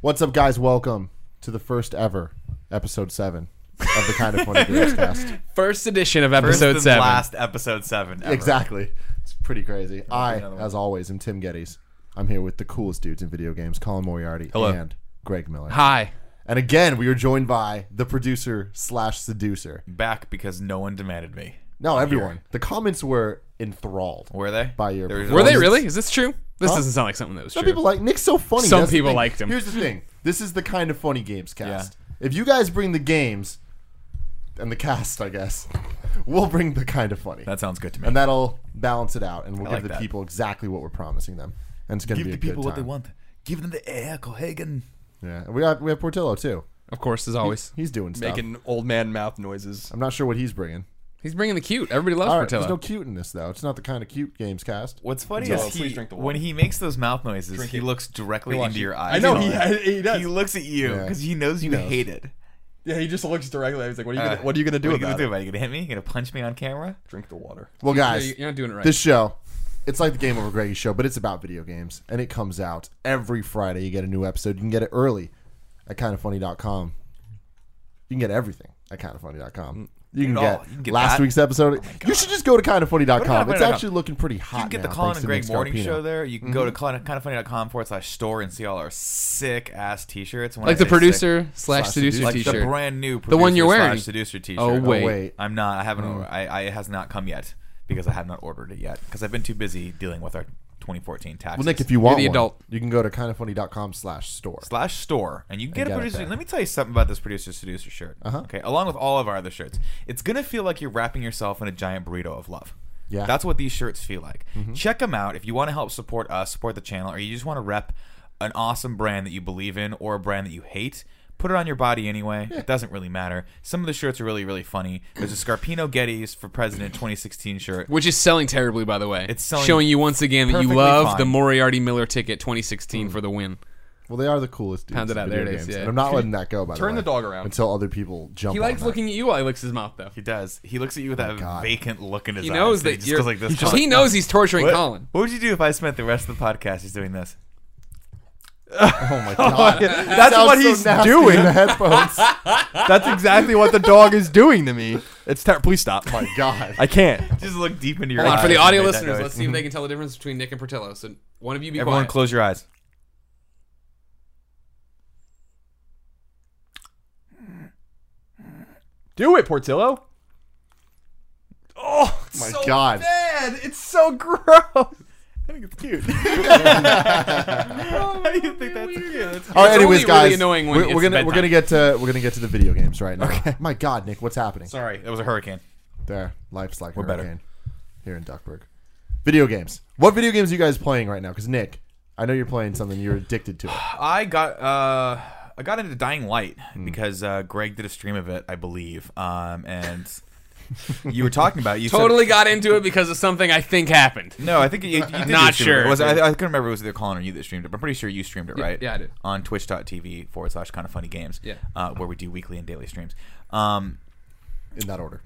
What's up, guys? Welcome to the first ever episode 7 of the Kind of Funny Girls Cast. First edition of episode 7. Last episode 7 ever. Exactly. It's pretty crazy. I, as always, am Tim Geddes. I'm here with the coolest dudes in video games, Colin Moriarty. Hello. And Greg Miller. Hi. And again, we are joined by the producer / seducer. Back because no one demanded me. No, everyone. The comments were enthralled. Were they? By your were they really? Is this true? This doesn't sound like something that was true. Some people like Nick's so funny. Some people liked him. Here's the thing. This is the Kind of Funny Games Cast. Yeah. If you guys bring the games and the cast, I guess, we'll bring the kind of funny. That sounds good to me. And that'll balance it out, and we'll give the people exactly what we're promising them. And it's going to be a good time. Give the people what they want. Give them the air, Cohagen. Yeah. We have Portillo, too. Of course, as always. He's doing stuff. Making old man mouth noises. I'm not sure what he's bringing. He's bringing the cute. Everybody loves Portillo. There's no cute in this, though. It's not the Kind of Cute Games Cast. What's funny is when he makes those mouth noises, he looks directly into your eyes. I know. He does. He looks at you because he knows you hate it. Yeah, he just looks directly. He's like, what are you going to do about it? Are you going to hit me? Are you going to punch me on camera? Drink the water. Well, guys, you're not doing it right. This show, it's like the Game Over Greggy show, but it's about video games. And it comes out every Friday. You get a new episode. You can get it early at kindoffunny.com. You can get everything at kindoffunny.com. You can get last week's episode. Oh, you should just go to kindoffunny.com. It's actually looking pretty hot. You can get the Colin and Greg morning show there. You can go to kindoffunny.com/store and see all our sick ass t-shirts. Like the producer / seducer t-shirt. Like the brand new producer / seducer t-shirt. Oh, wait. I'm not. I haven't. It has not come yet because I have not ordered it yet because I've been too busy dealing with our 2014 taxes. Well, Nick, if you want the adult, you can go to kindoffunny.com /store. /store. And you can get a producer. Let me tell you something about this producer seducer shirt. Okay, along with all of our other shirts. It's going to feel like you're wrapping yourself in a giant burrito of love. Yeah. That's what these shirts feel like. Mm-hmm. Check them out if you want to help support us, support the channel, or you just want to rep an awesome brand that you believe in or a brand that you hate. Put it on your body anyway. Yeah. It doesn't really matter. Some of the shirts are really, really funny. There's a Scarpino Geddes for President 2016 shirt. Which is selling terribly, by the way. It's selling showing you once again that you love the Moriarty Miller ticket 2016 for the win. Well, they are the coolest dudes. Pound it out. There it is. Yeah. And I'm not letting that go, by the way. Turn the dog around. Until other people jump on that. He likes looking at you while he licks his mouth, though. He does. He looks at you with that vacant look in his eyes. He knows that you're... He knows he's torturing Colin. What would you do if I spent the rest of the podcast just doing this? Oh my god! That's what he's doing. The headphones. That's exactly what the dog is doing to me. It's please stop. Oh my god! I can't. Just look deep into your eyes. For the audio listeners, let's see if they can tell the difference between Nick and Portillo. So one of you be quiet. Everyone, close your eyes. Do it, Portillo. Oh my god! Bad. It's so gross. I think it's cute. How do you think that's cute? All right, anyways, guys, really annoying when we're gonna get to the video games right now. Okay. My God, Nick, what's happening? Sorry, it was a hurricane. There, life's like a hurricane here in Duckburg. Video games. What video games are you guys playing right now? Because Nick, I know you're playing something. You're addicted to it. I got into Dying Light because Greg did a stream of it, I believe, and. You were talking about it. You totally got into it because of something I think happened. No, I think you did. Not sure. I couldn't remember if it was either Colin or you that streamed it, but I'm pretty sure you streamed it, right? Yeah, I did. On twitch.tv/kindoffunnygames, where we do weekly and daily streams. In that order.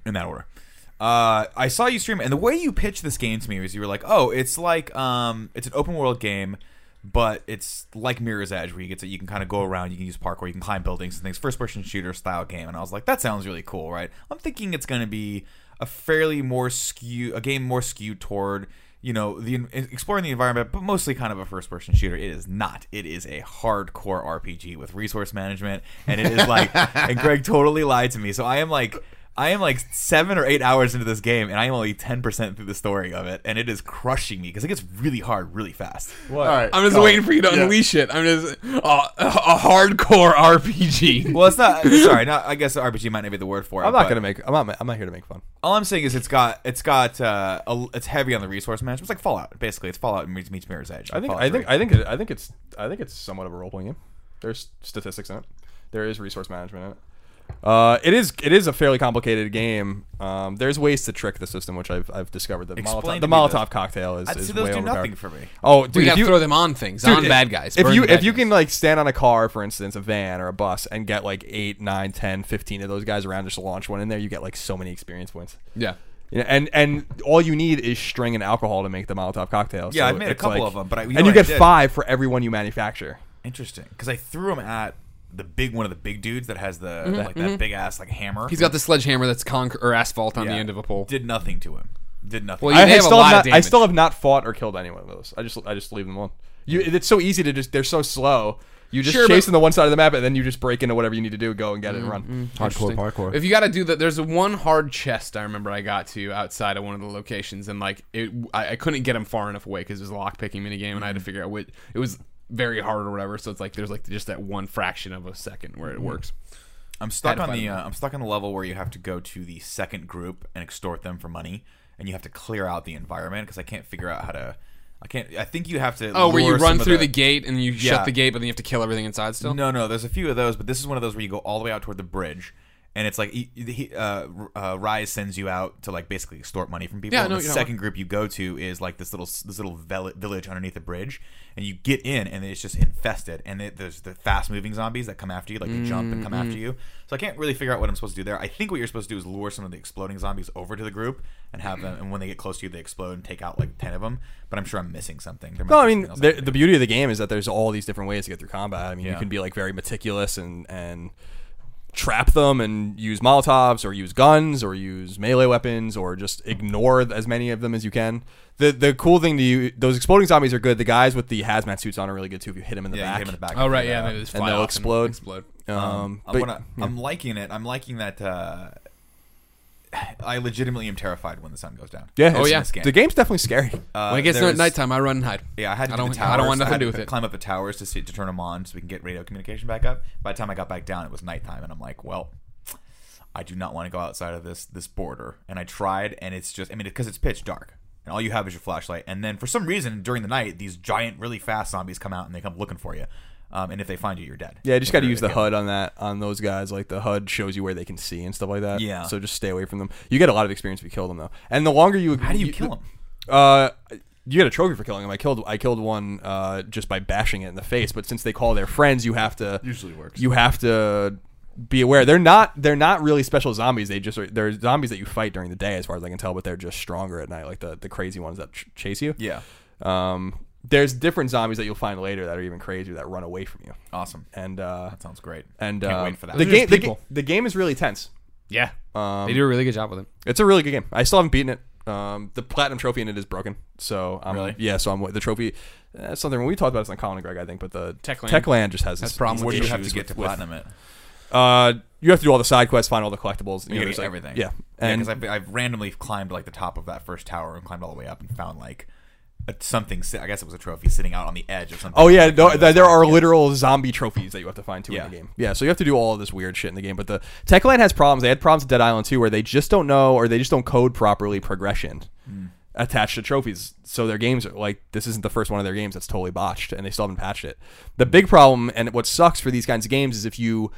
I saw you stream it, and the way you pitched this game to me was you were like, oh, it's like it's an open world game, but it's like Mirror's Edge where you can kind of go around, you can use parkour, you can climb buildings and things, first person shooter style game. And I was like, that sounds really cool, right? I'm thinking it's going to be a game more skewed toward, you know, the exploring the environment, but mostly kind of a first person shooter. It is not. It is a hardcore RPG with resource management, and it is like and Greg totally lied to me. So I am like I am like 7 or 8 hours into this game, and I am only 10% through the story of it, and it is crushing me because it gets really hard really fast. What? All right, I'm just waiting for you to unleash it. I'm just a hardcore RPG. Well, it's not. Sorry, I guess RPG might not be the word for it. I'm not here to make fun. All I'm saying is it's heavy on the resource management. It's like Fallout. Basically, it's Fallout meets Mirror's Edge. I think it's somewhat of a role playing game. There's statistics in it. There is resource management in it. It is a fairly complicated game. There's ways to trick the system, which I've discovered. The Molotov cocktail is way overpowered. Nothing for me. Oh, dude, you throw them on things, dude, on bad guys. If you can like stand on a car, for instance, a van or a bus, and get like 8, 9, 10, 15 of those guys around, just to launch one in there, you get like so many experience points. Yeah. You know, and all you need is string and alcohol to make the Molotov cocktail. Yeah, so I've made a couple of them, but you get 5 for every one you manufacture. Interesting, because I threw them at the big one of the big dudes that has the that big ass like hammer. He's got the sledgehammer that's asphalt on the end of a pole. Did nothing to him. Well, I still have not fought or killed anyone of those. I just leave them alone. It's so easy to just. They're so slow. You just chase them the one side of the map, and then you just break into whatever you need to do, go and get it and run. Hardcore. If you got to do that, there's one hard chest I remember I got to outside of one of the locations, and like I couldn't get him far enough away because it was a lockpicking minigame, and I had to figure out which it was. Very hard or whatever, so it's like there's like just that one fraction of a second where it works. I'm stuck on the level where you have to go to the second group and extort them for money, and you have to clear out the environment because I can't figure out how to. I think you have to. Oh, where you run through the gate and you shut the gate, but then you have to kill everything inside. Still, no. There's a few of those, but this is one of those where you go all the way out toward the bridge, and it's like Rise sends you out to like basically extort money from people. Yeah, the second group you go to is like this little village underneath the bridge. And you get in, and it's just infested. And there's the fast-moving zombies that come after you, like they jump and come after you. So I can't really figure out what I'm supposed to do there. I think what you're supposed to do is lure some of the exploding zombies over to the group and have them. And when they get close to you, they explode and take out like 10 of them. But I'm sure I'm missing something. The beauty of the game is that there's all these different ways to get through combat. I mean, you can be like very meticulous and trap them and use Molotovs or use guns or use melee weapons or just ignore as many of them as you can. The cool thing to you, those exploding zombies are good. The guys with the hazmat suits on are really good too. If you hit them in the back, oh right, yeah, they just fly and they'll explode. I'm liking it. I'm liking that. I legitimately am terrified when the sun goes down. Yeah, the game's definitely scary. When it gets at nighttime, I run and hide. Yeah, I don't want nothing to do with it. Climb up the towers to turn them on so we can get radio communication back up. By the time I got back down, it was nighttime, and I'm like, well, I do not want to go outside of this border. And I tried, and it's just, because it's pitch dark. And all you have is your flashlight. And then for some reason, during the night, these giant, really fast zombies come out and they come looking for you. And if they find you're dead. Yeah, you just got to use the HUD on those guys. Like the HUD shows you where they can see and stuff like that. Yeah. So just stay away from them. You get a lot of experience if you kill them though. And the longer you, how do you kill them? You get a trophy for killing them. I killed one just by bashing it in the face. But since they call their friends, you have to usually works. You have to be aware they're not really special zombies. They're zombies that you fight during the day, as far as I can tell. But they're just stronger at night, like the crazy ones that chase you. Yeah. There's different zombies that you'll find later that are even crazier that run away from you. Awesome. And that sounds great. And can't wait for that. The game is really tense. Yeah. They do a really good job with it. It's a really good game. I still haven't beaten it. The platinum trophy in it is broken. So really? Yeah, so the trophy, that's something when we talked about this on Colin and Greg, I think, but the Techland just has this problem where you have to get to platinum it. You have to do all the side quests, find all the collectibles, you know, like, everything. Yeah. And because I've randomly climbed like the top of that first tower and climbed all the way up and found like something, I guess it was a trophy sitting out on the edge of something. Oh yeah, there are literal zombie trophies that you have to find too in the game. Yeah, so you have to do all of this weird shit in the game. But the Techland has problems. They had problems at Dead Island too, where they just don't know or they just don't code properly progression attached to trophies. So their games are like, this isn't the first one of their games that's totally botched, and they still haven't patched it. The big problem and what sucks for these kinds of games is if you,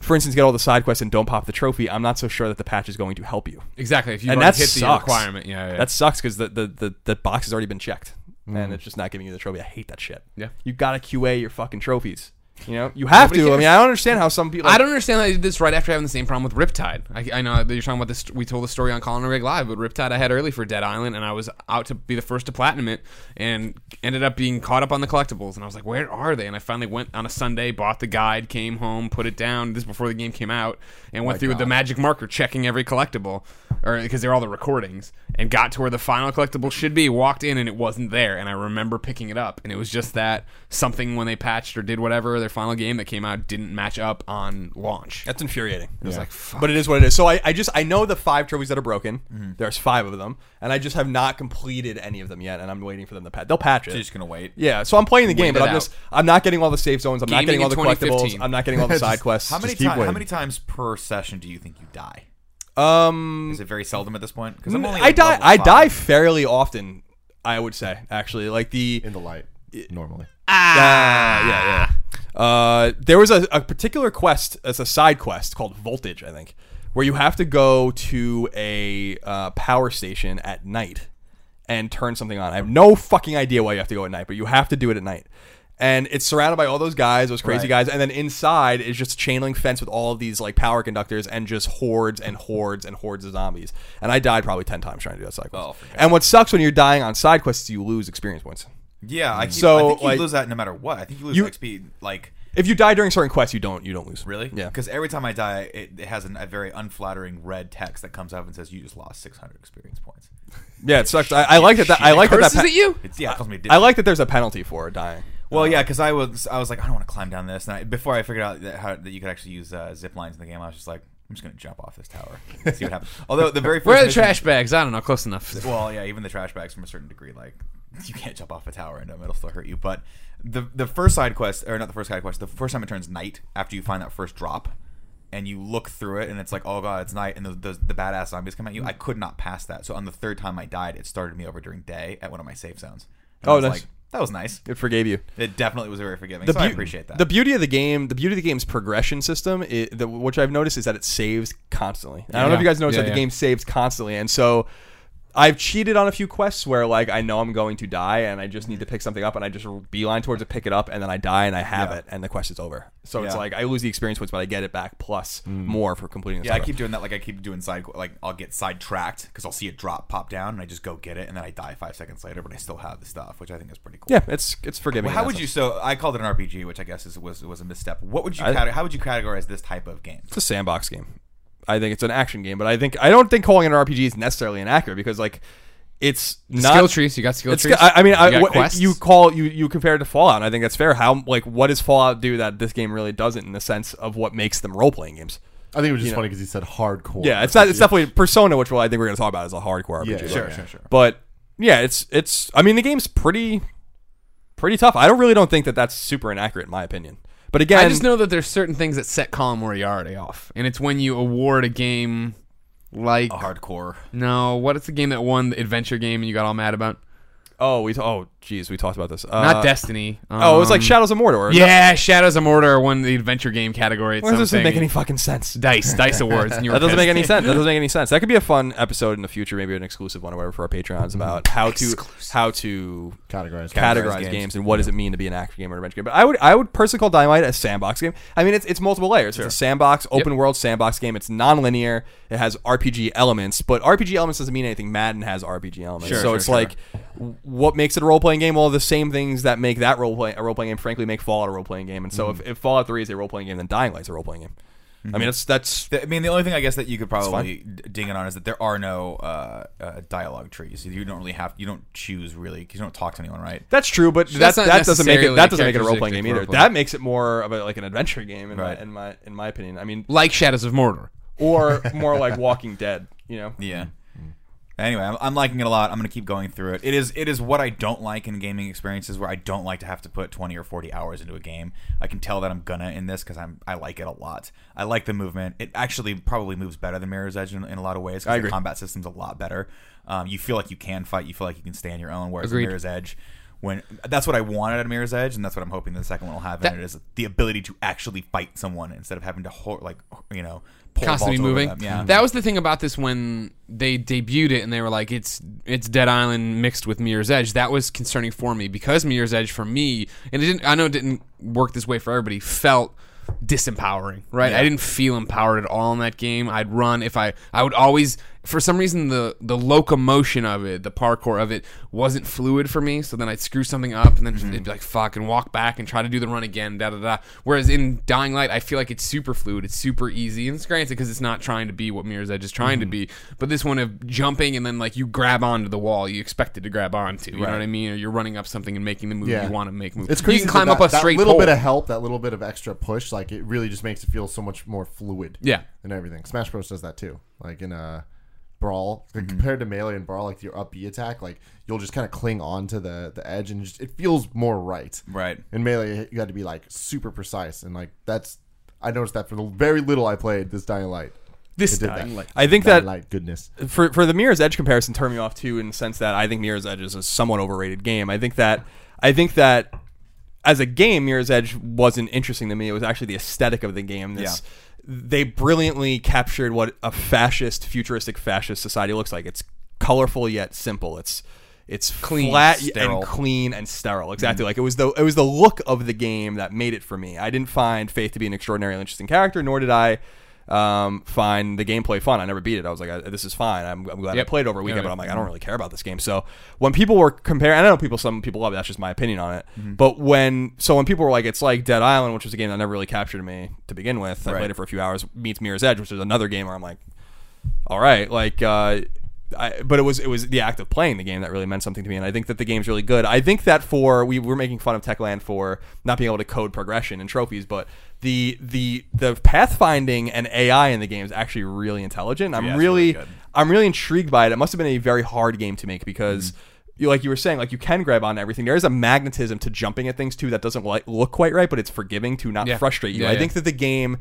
for instance, get all the side quests and don't pop the trophy, I'm not so sure that the patch is going to help you. Exactly. If you hit the requirement. Yeah. That sucks because the box has already been checked. And it's just not giving you the trophy. I hate that shit. Yeah. You got to QA your fucking trophies. You know, you have to. I mean, I don't understand how some people. I don't understand that I did this right after having the same problem with Riptide. I know that you're talking about this. We told the story on Colin and Greg Live, but Riptide I had early for Dead Island, and I was out to be the first to platinum it, and ended up being caught up on the collectibles. And I was like, where are they? And I finally went on a Sunday, bought the guide, came home, put it down. This is before the game came out, and went through with the magic marker, checking every collectible, or because they're all the recordings, and got to where the final collectible should be. Walked in, and it wasn't there. And I remember picking it up, and it was just that something when they patched or did whatever. final game that came out didn't match up on launch. That's infuriating. It was like, fuck. But it is what it is. So I know the 5 trophies that are broken. Mm-hmm. There's 5 of them, and I just have not completed any of them yet, and I'm waiting for them to patch. They'll patch it. So you're just gonna wait. Yeah. So I'm playing the game, but I'm not getting all the save zones. I'm not getting all the collectibles. I'm not getting all the side quests. How many times per session do you think you die? Is it very seldom at this point? Because I die fairly often. I would say, actually, like in the light, normally. There was a particular quest, as a side quest called Voltage, I think, where you have to go to a power station at night and turn something on. I have no fucking idea why you have to go at night, but you have to do it at night. And it's surrounded by all those guys, those crazy guys, and then inside is just chain link fence with all of these like power conductors and just hordes and hordes and hordes of zombies. And I died probably 10 times trying to do that side quest. And what sucks when you're dying on side quests is you lose experience points. Yeah, I think you lose that no matter what. I think you lose XP. Like if you die during certain quests, you don't lose. Really? Yeah. Because every time I die, it has a very unflattering red text that comes up and says you just lost 600 experience points. Yeah, it sucks. I like that. I like that. Curses at you? I like that. There's a penalty for dying. Well, yeah, because I was like, I don't want to climb down this. And before I figured out that you could actually use zip lines in the game, I was just like, I'm just going to jump off this tower and see what happens. Although the very first where are the trash bags? I don't know, close enough. Well, yeah, even the trash bags from a certain degree, like you can't jump off a tower and it'll still hurt you. But the first side quest, or not the first side quest, the first time it turns night after you find that first drop, and you look through it and it's like, oh god, it's night, and the badass zombies come at you. I could not pass that, so on the third time I died, it started me over during day at one of my save zones. And oh, that's. That was nice. It forgave you. It definitely was very forgiving. So I appreciate that. The beauty of the game, progression system, which I've noticed, is that it saves constantly. I don't know if you guys noticed that the game saves constantly. And so I've cheated on a few quests where like I know I'm going to die and I just need to pick something up, and I just beeline towards it, pick it up, and then I die and I have it and the quest is over. So it's like I lose the experience points, but I get it back plus more for completing the I keep doing that. Like I keep doing I'll get sidetracked because I'll see a drop pop down and I just go get it and then I die 5 seconds later, but I still have the stuff, which I think is pretty cool. Yeah, it's forgiving. Well, how would you? So I called it an RPG, which I guess was a misstep. What would you? How would you categorize this type of game? It's a sandbox game. I think it's an action game, but I don't think calling it an RPG is necessarily inaccurate because like it's not skill trees. You got skill trees. You compare it to Fallout, and I think that's fair. How what does Fallout do that this game really doesn't in the sense of what makes them role playing games? I think it was just funny because he said hardcore. Yeah, it's not. It's definitely Persona, which I think we're going to talk about, is a hardcore RPG. Yeah, sure. But yeah, it's. I mean, the game's pretty tough. I don't think that's super inaccurate in my opinion. But again, I just know that there's certain things that set Colin Moriarty off, and it's when you award a game like a hardcore. No, what is the game that won the adventure game and you got all mad about? We talked about this. Not Destiny. It was like Shadows of Mordor. Yeah, Shadows of Mordor won the adventure game category. That doesn't make any fucking sense. Dice awards. And that doesn't make any sense. That could be a fun episode in the future, maybe an exclusive one or whatever for our Patreons about how to categorize games and what does it mean to be an action game or an adventure game. But I would personally call Dying Light a sandbox game. I mean, it's multiple layers. Sure. It's a sandbox, open world sandbox game. It's non-linear. It has RPG elements, but RPG elements doesn't mean anything. Madden has RPG elements, like. What makes it a role-playing game? Well, the same things that make that a role-playing game, frankly, make Fallout a role-playing game. And so if Fallout 3 is a role-playing game, then Dying Light is a role-playing game. Mm-hmm. I mean, the only thing I guess that you could probably ding it on is that there are no dialogue trees. You don't really you don't talk to anyone, right? That's true, but that doesn't make it a role-playing game either. That makes it more of like an adventure game in my opinion. I mean, like Shadows of Mordor, or more like Walking Dead. You know? Yeah. Anyway, I'm liking it a lot. I'm going to keep going through it. It is what I don't like in gaming experiences, where I don't like to have to put 20 or 40 hours into a game. I can tell that I'm going to in this because I like it a lot. I like the movement. It actually probably moves better than Mirror's Edge in a lot of ways because the combat system's a lot better. You feel like you can fight. You feel like you can stay on your own, whereas Mirror's Edge... that's what I wanted at Mirror's Edge, and that's what I'm hoping the second one will have. And it is the ability to actually fight someone instead of having to constantly moving. Yeah, that was the thing about this when they debuted it, and they were like, "It's Dead Island mixed with Mirror's Edge." That was concerning for me because Mirror's Edge for me, and it didn't work this way for everybody. Felt disempowering, right? Yeah. I didn't feel empowered at all in that game. I'd run if I would always for some reason, the locomotion of it, the parkour of it, wasn't fluid for me. So then I'd screw something up, and then it'd be like, fuck, and walk back and try to do the run again, da-da-da. Whereas in Dying Light, I feel like it's super fluid. It's super easy. And it's granted because it's not trying to be what Mirror's Edge is trying to be. But this one of jumping and then, like, you grab onto the wall you expected to grab onto. You know what I mean? Or you're running up something and making the move you want to make. It's crazy. You can climb up a straight pole. That little bit of help, that little bit of extra push, like, it really just makes it feel so much more fluid. Yeah. And everything. Smash Bros. Does that, too. Like, in a... Brawl, like compared to Melee and Brawl, like your up B attack, like you'll just kind of cling on to the edge and just, it feels more right. Right. In Melee, you got to be like super precise, and like that's, I noticed that for the very little I played this Dying Light. I think that light goodness for the Mirror's Edge comparison turned me off too, in the sense that I think Mirror's Edge is a somewhat overrated game. I think that as a game, Mirror's Edge wasn't interesting to me. It was actually the aesthetic of the game. They brilliantly captured what a fascist, futuristic fascist society looks like. It's colorful yet simple. It's clean, flat sterile. And clean and sterile. Exactly. Like it was the look of the game that made it for me. I didn't find Faith to be an extraordinarily interesting character, nor did I find the gameplay fun. I never beat it. I was like, this is fine. I'm glad I played it over a weekend, but I'm like, I don't really care about this game. So when people were comparing, and I know some people love it, that's just my opinion on it. But when people were like, it's like Dead Island, which was a game that never really captured me to begin with. I played it for a few hours, meets Mirror's Edge, which is another game where I'm like, all right, like, but it was the act of playing the game that really meant something to me, and I think that the game's really good. I think that we were making fun of Techland for not being able to code progression and trophies, but the pathfinding and AI in the game is actually really intelligent. I'm really intrigued by it. It must have been a very hard game to make because. Like you were saying, like you can grab onto everything. There is a magnetism to jumping at things too that doesn't look quite right, but it's forgiving to not frustrate you. Yeah, I think that the game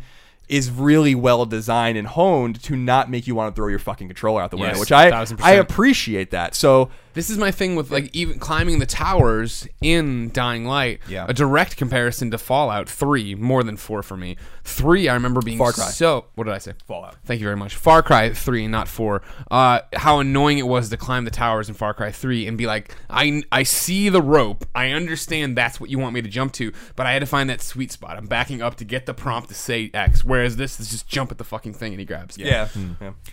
is really well designed and honed to not make you want to throw your fucking controller out the window, which I appreciate that. So this is my thing with like even climbing the towers in Dying Light. Yeah. A direct comparison to Fallout 3 more than 4 for me. 3 I remember being what did I say? Fallout. Thank you very much. Far Cry 3 not 4. How annoying it was to climb the towers in Far Cry 3 and be like, I see the rope. I understand that's what you want me to jump to, but I had to find that sweet spot. I'm backing up to get the prompt to say X. Whereas this is just jump at the fucking thing and he grabs. Yeah.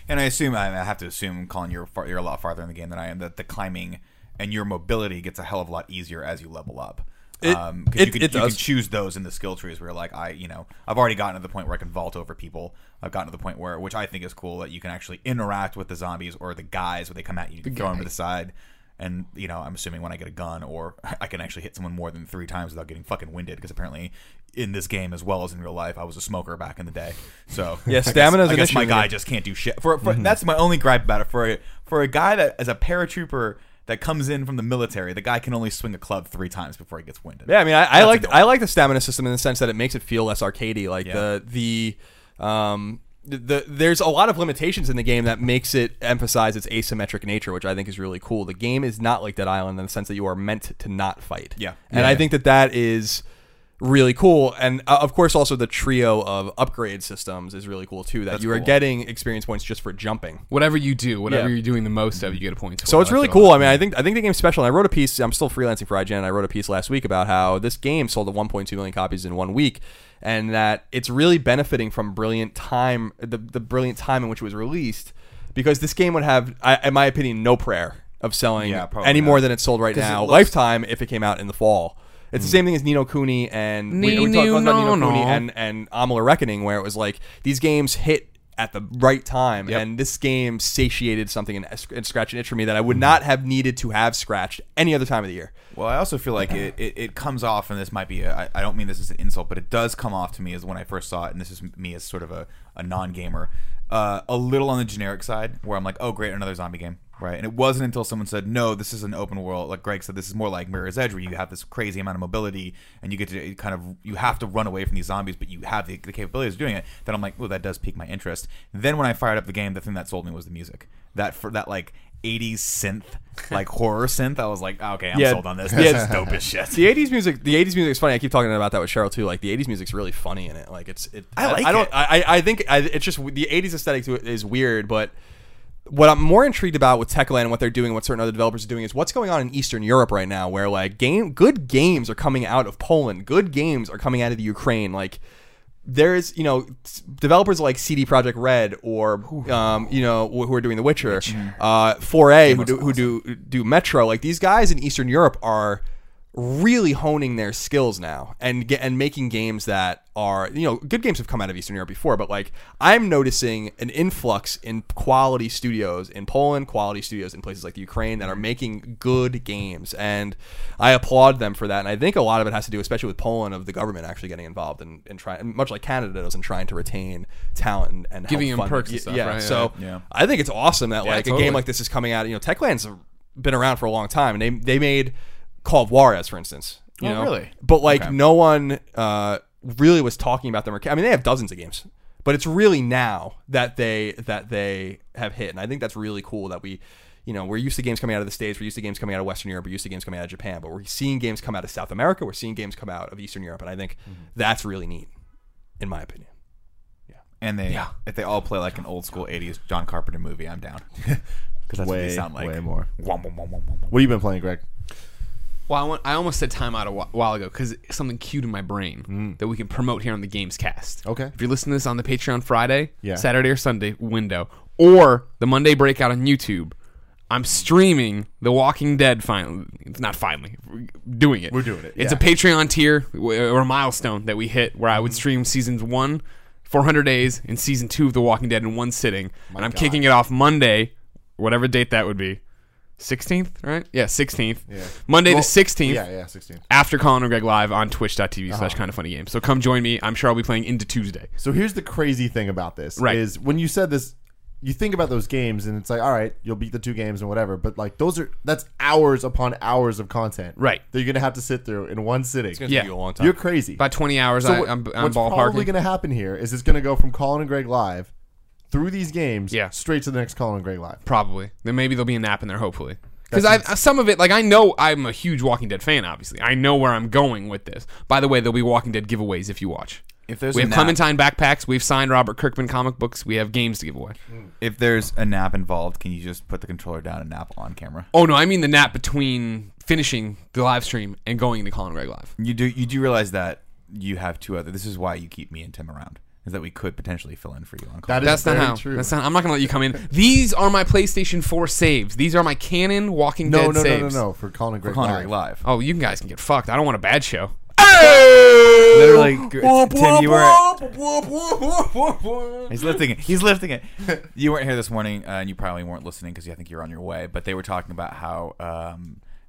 And I have to assume, Colin, you're a lot farther in the game than I am, that the climbing and your mobility gets a hell of a lot easier as you level up. You can choose those in the skill trees where you're like, I've already gotten to the point where I can vault over people. I've gotten to the point where, which I think is cool, that you can actually interact with the zombies or the guys when they come at you. You can throw them to the side. And, I'm assuming when I get a gun or I can actually hit someone more than 3 times without getting fucking winded, because apparently in this game as well as in real life, I was a smoker back in the day. So I guess my guy just can't do shit. That's my only gripe about it. For a guy that as a paratrooper that comes in from the military, the guy can only swing a club 3 times before he gets winded. Yeah, I mean, I like the stamina system in the sense that it makes it feel less arcadey. Like there's a lot of limitations in the game that makes it emphasize its asymmetric nature, which I think is really cool. The game is not like Dead Island in the sense that you are meant to not fight. Yeah. And I think that is really cool. And of course, also the trio of upgrade systems is really cool too, that that's you are cool. getting experience points just for jumping. Whatever you do, you're doing the most of, you get a point. So it's really cool. I mean, I think the game's special. And I wrote a piece, I'm still freelancing for IGN, and I wrote a piece last week about how this game sold 1.2 million copies in 1 week. And that it's really benefiting from the brilliant time in which it was released, because this game would have, in my opinion, no prayer of selling any more than it's sold right now. Lifetime, if it came out in the fall. It's the same thing as Ni No Kuni and we talked about Ni No Kuni and Amala Reckoning, where it was like these games hit at the right time, and this game satiated something and scratched an itch for me that I would not have needed to have scratched any other time of the year. Well, I also feel like it comes off, and this might be, I don't mean this as an insult, but it does come off to me as when I first saw it, and this is me as sort of a non-gamer, a little on the generic side, where I'm like, oh great, another zombie game, right? And it wasn't until someone said, no, this is an open world, like Greg said, this is more like Mirror's Edge, where you have this crazy amount of mobility, and you get to you have to run away from these zombies, but you have the capabilities of doing it, then I'm like, oh, that does pique my interest. Then when I fired up the game, the thing that sold me was the music. That like 80s synth, like horror synth, I was like, okay, I'm sold on this. This is dope as shit. The 80s music's funny. I keep talking about that with Cheryl too. Like the 80s music's really funny in it. Like it's just the 80s aesthetic is weird, but what I'm more intrigued about with Techland and what they're doing, what certain other developers are doing, is what's going on in Eastern Europe right now, where like good games are coming out of Poland, good games are coming out of the Ukraine. Like there is, you know, developers like CD Projekt Red or, you know, who are doing The Witcher, 4A, who do Metro. Like, these guys in Eastern Europe are really honing their skills now and making games that are, you know, good games have come out of Eastern Europe before, but like I'm noticing an influx in quality studios in Poland, quality studios in places like the Ukraine that are making good games, and I applaud them for that. And I think a lot of it has to do, especially with Poland, of the government actually getting involved and trying, much like Canada does, in trying to retain talent and giving them perks and stuff. Yeah, right? So yeah. I think it's awesome that a game like this is coming out. You know, Techland's been around for a long time, and they made Call of Juarez, for instance. You know? Really? But no one really was talking about them. I mean, they have dozens of games, but it's really now that they have hit, and I think that's really cool that we, you know, we're used to games coming out of the States, we're used to games coming out of Western Europe, we're used to games coming out of Japan, but we're seeing games come out of South America, we're seeing games come out of Eastern Europe, and I think that's really neat, in my opinion. Yeah. And if they all play like an old school '80s John Carpenter movie, I'm down. Because that's what they sound like. Way more. What have you been playing, Greg? Well, I almost said time out a while ago because something cued in my brain that we can promote here on the Games Cast. Okay. If you're listening to this on the Patreon Friday, Saturday or Sunday window, or the Monday breakout on YouTube, I'm streaming The Walking Dead finally. It's not finally. We're doing it. It's a Patreon tier or a milestone that we hit where I would stream seasons 1, 400 days, and season 2 of The Walking Dead in one sitting. I'm kicking it off Monday, whatever date that would be. 16th, right? Yeah, 16th. Yeah. Monday the 16th. Yeah, 16th. After Colin and Greg live on twitch.tv/kindoffunnygames. So come join me. I'm sure I'll be playing into Tuesday. So here's the crazy thing about this. Right. Is when you said this, you think about those games and it's like, all right, you'll beat the two games and whatever. But like that's hours upon hours of content. Right. That you're going to have to sit through in one sitting. It's going to take you a long time. You're crazy. About 20 hours, so I'm what's ballparking. What's probably going to happen here is it's going to go from Colin and Greg live through these games, straight to the next Colin and Greg live. Probably. Then maybe there'll be a nap in there, hopefully. Because some of it, like, I know I'm a huge Walking Dead fan, obviously. I know where I'm going with this. By the way, there'll be Walking Dead giveaways if you watch. We have Clementine backpacks. We've signed Robert Kirkman comic books. We have games to give away. If there's a nap involved, can you just put the controller down and nap on camera? Oh, no. I mean the nap between finishing the live stream and going into Colin and Greg live. You do realize that you have two other. This is why you keep me and Tim around. Is that we could potentially fill in for you on Colin. That's not how. I'm not going to let you come in. These are my PlayStation 4 saves. These are my canon Walking Dead saves. No. For Colin and Greg Live. Oh, you guys can get fucked. I don't want a bad show. Hey! Literally, Tim, you weren't. He's lifting it. You weren't here this morning, and you probably weren't listening because I think you were on your way. But they were talking about how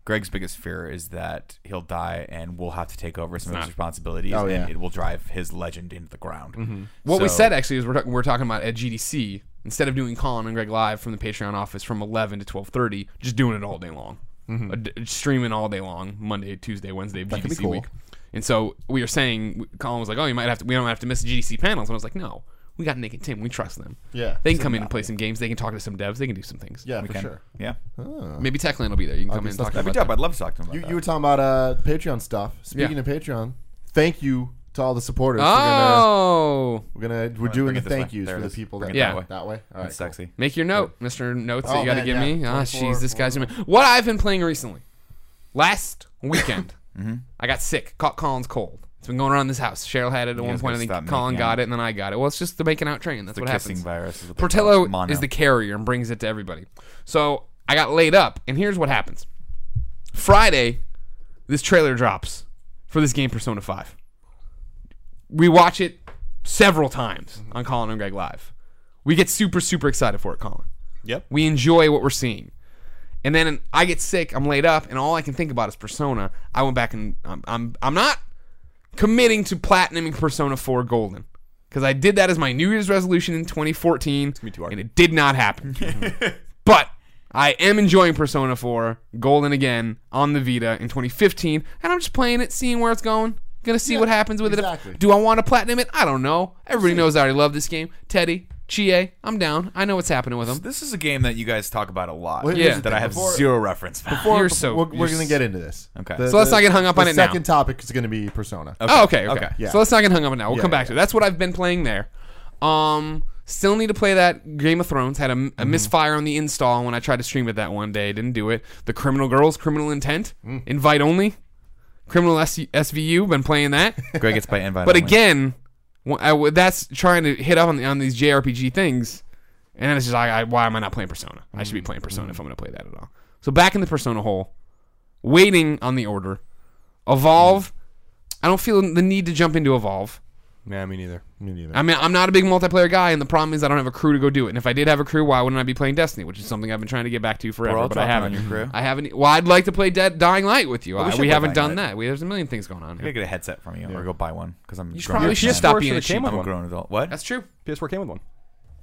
Greg's biggest fear is that he'll die and we'll have to take over some of his responsibilities and it will drive his legend into the ground. Mm-hmm. What we said, actually, is we're talking about at GDC, instead of doing Colin and Greg live from the Patreon office from 11 to 12:30, just doing it all day long. Mm-hmm. Streaming all day long, Monday, Tuesday, Wednesday of that GDC week. And so we were saying, Colin was like, oh, we don't have to miss GDC panels. And I was like, no, we got Nick and Tim. We trust them. Yeah, they can come in and play some games. They can talk to some devs. They can do some things. Yeah, sure. Yeah. Oh. Maybe Techland will be there. You can come in and talk to them. That'd be dope. I'd love to talk to them about that. You were talking about Patreon stuff. Speaking of Patreon, thank you to all the supporters. Oh. We're doing the thank yous for the people that way. All right, that's sexy. Make your note, Mr. Notes that you got to give me. Ah, jeez, this guy's doing what I've been playing recently. Last weekend, I got sick. Caught Colin's cold. It's been going around this house. Cheryl had it at one point. I think Colin got it, and then I got it. Well, it's just the making out train. That's what happens. Virus is Portillo is the carrier and brings it to everybody. So I got laid up, and here's what happens. Friday, this trailer drops for this game, Persona 5. We watch it several times on Colin and Greg Live. We get super, super excited for it, Colin. Yep. We enjoy what we're seeing. And then I get sick. I'm laid up, and all I can think about is Persona. I went back, and I'm not committing to platinuming Persona 4 Golden, because I did that as my New Year's resolution in 2014, and it did not happen. But I am enjoying Persona 4 Golden again on the Vita in 2015, and I'm just playing it, seeing where it's going. Gonna see what happens with it. Do I want to platinum it? I don't know. Everybody knows I already love this game. Teddy, Chie, I'm down. I know what's happening with them. This is a game that you guys talk about a lot. Well, that I have zero reference for. We're going to get into this. Okay. So let's not get hung up on it now. The second topic is going to be Persona. Okay. Oh, okay. Yeah. So let's not get hung up on it now. We'll come back to it. That's what I've been playing there. Still need to play that Game of Thrones. Had a misfire on the install when I tried to stream it that one day. Didn't do it. The Criminal Girls, Criminal Intent, Invite Only, Criminal SVU. Been playing that. Greg gets by Invite Only. But again, That's trying to hit up on these JRPG things, and then it's just like, why am I not playing Persona? I should be playing Persona if I'm going to play that at all. So back in the Persona hole, waiting on the order. Evolve, I don't feel the need to jump into Evolve. Yeah, me neither. I mean, I'm not a big multiplayer guy, and the problem is I don't have a crew to go do it. And if I did have a crew, why wouldn't I be playing Destiny, which is something I've been trying to get back to forever, but I haven't. Your crew. I haven't. Well, I'd like to play Dying Light with you. We haven't done that. There's a million things going on here. I gotta get a headset from you or go buy one because I'm. You should probably just stop being a cheap. I'm a grown adult. What? That's true. PS4 came with one.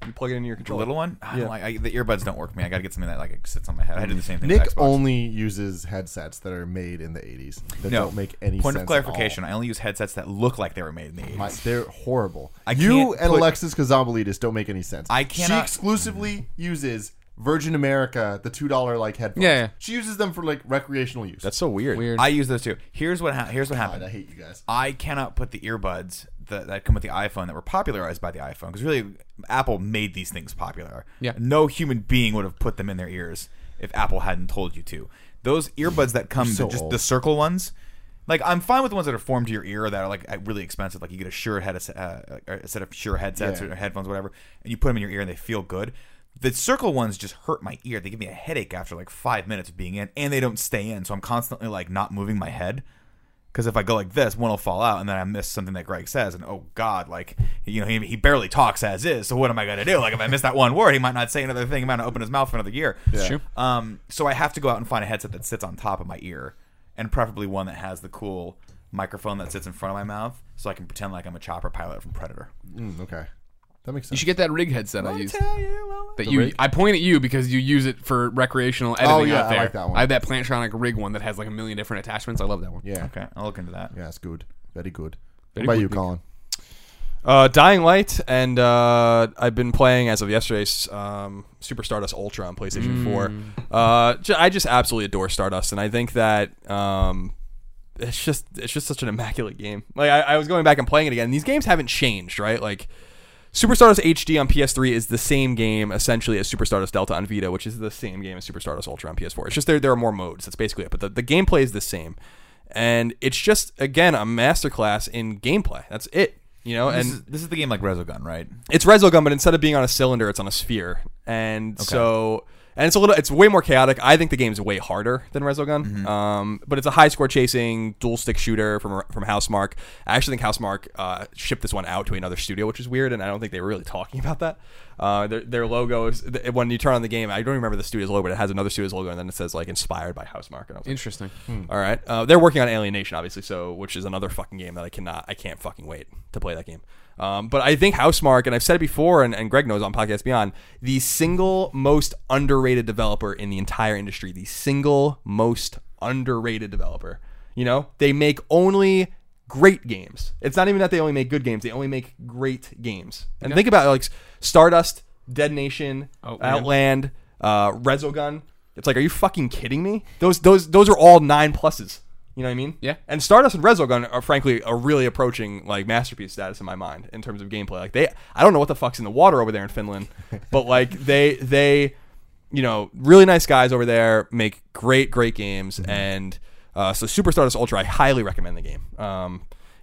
You plug it into your controller. The little one? Yeah. The earbuds don't work for me. I got to get something that sits on my head. I did the same thing Nick with Xbox. Only uses headsets that are made in the 80s. That don't make any sense. Point of clarification, I only use headsets that look like they were made in the 80s. They're horrible. Alexis Kazambalidis don't make any sense. She exclusively uses Virgin America, the $2 headphones. Yeah, yeah. She uses them for recreational use. That's so weird. I use those too. Here's what happened. I hate you guys. I cannot put the earbuds that come with the iPhone that were popularized by the iPhone because really Apple made these things popular. Yeah. No human being would have put them in their ears if Apple hadn't told you to. Those earbuds that come the circle ones. I'm fine with the ones that are formed to your ear that are really expensive. You get a Shure set of Shure headsets or headphones, whatever, and you put them in your ear and they feel good. The circle ones just hurt my ear. They give me a headache after 5 minutes of being in, and they don't stay in. So I'm constantly not moving my head because if I go like this, one will fall out, and then I miss something that Greg says. And oh God, he barely talks as is. So what am I gonna do? If I miss that one word, he might not say another thing. He might not open his mouth for another year. Yeah. That's true. So I have to go out and find a headset that sits on top of my ear, and preferably one that has the cool microphone that sits in front of my mouth, so I can pretend like I'm a chopper pilot from Predator. Okay. That makes sense. You should get that rig headset I use. I point at you because you use it for recreational editing out there. I like that one. I have that Plantronic rig one that has a million different attachments. I love that one. Yeah. Okay. I'll look into that. Yeah, it's good. Very good. What about you, Colin? Dying Light, and I've been playing, as of yesterday, Super Stardust Ultra on PlayStation 4. I just absolutely adore Stardust, and I think that it's just such an immaculate game. I was going back and playing it again. And these games haven't changed, right? Super Stardust HD on PS3 is the same game, essentially, as Super Stardust Delta on Vita, which is the same game as Super Stardust Ultra on PS4. It's just there are more modes. That's basically it. But the gameplay is the same. And it's just, again, a masterclass in gameplay. That's it. This is the game like Resogun, right? It's Resogun, but instead of being on a cylinder, it's on a sphere. And it's way more chaotic. I think the game's way harder than Resogun. Mm-hmm. But it's a high score chasing dual stick shooter from Housemarque. I actually think Housemarque shipped this one out to another studio, which is weird, and I don't think they were really talking about that. Their logo is, when you turn on the game, I don't remember the studio's logo, but it has another studio's logo, and then it says inspired by Housemarque. And I was interesting. All right, they're working on Alienation, obviously, which is another fucking game that I can't fucking wait to play that game. But I think Housemarque, and I've said it before, and Greg knows on Podcast Beyond, the single most underrated developer in the entire industry. The single most underrated developer. They make only great games. It's not even that they only make good games. They only make great games. And think about it, Stardust, Dead Nation, Outland, Resogun. It's are you fucking kidding me? Those are all 9+. You know what I mean? Yeah. And Stardust and Resogun are frankly really approaching masterpiece status in my mind in terms of gameplay. I don't know what the fuck's in the water over there in Finland, but they really nice guys over there make great games. Mm-hmm. And so Super Stardust Ultra, I highly recommend the game.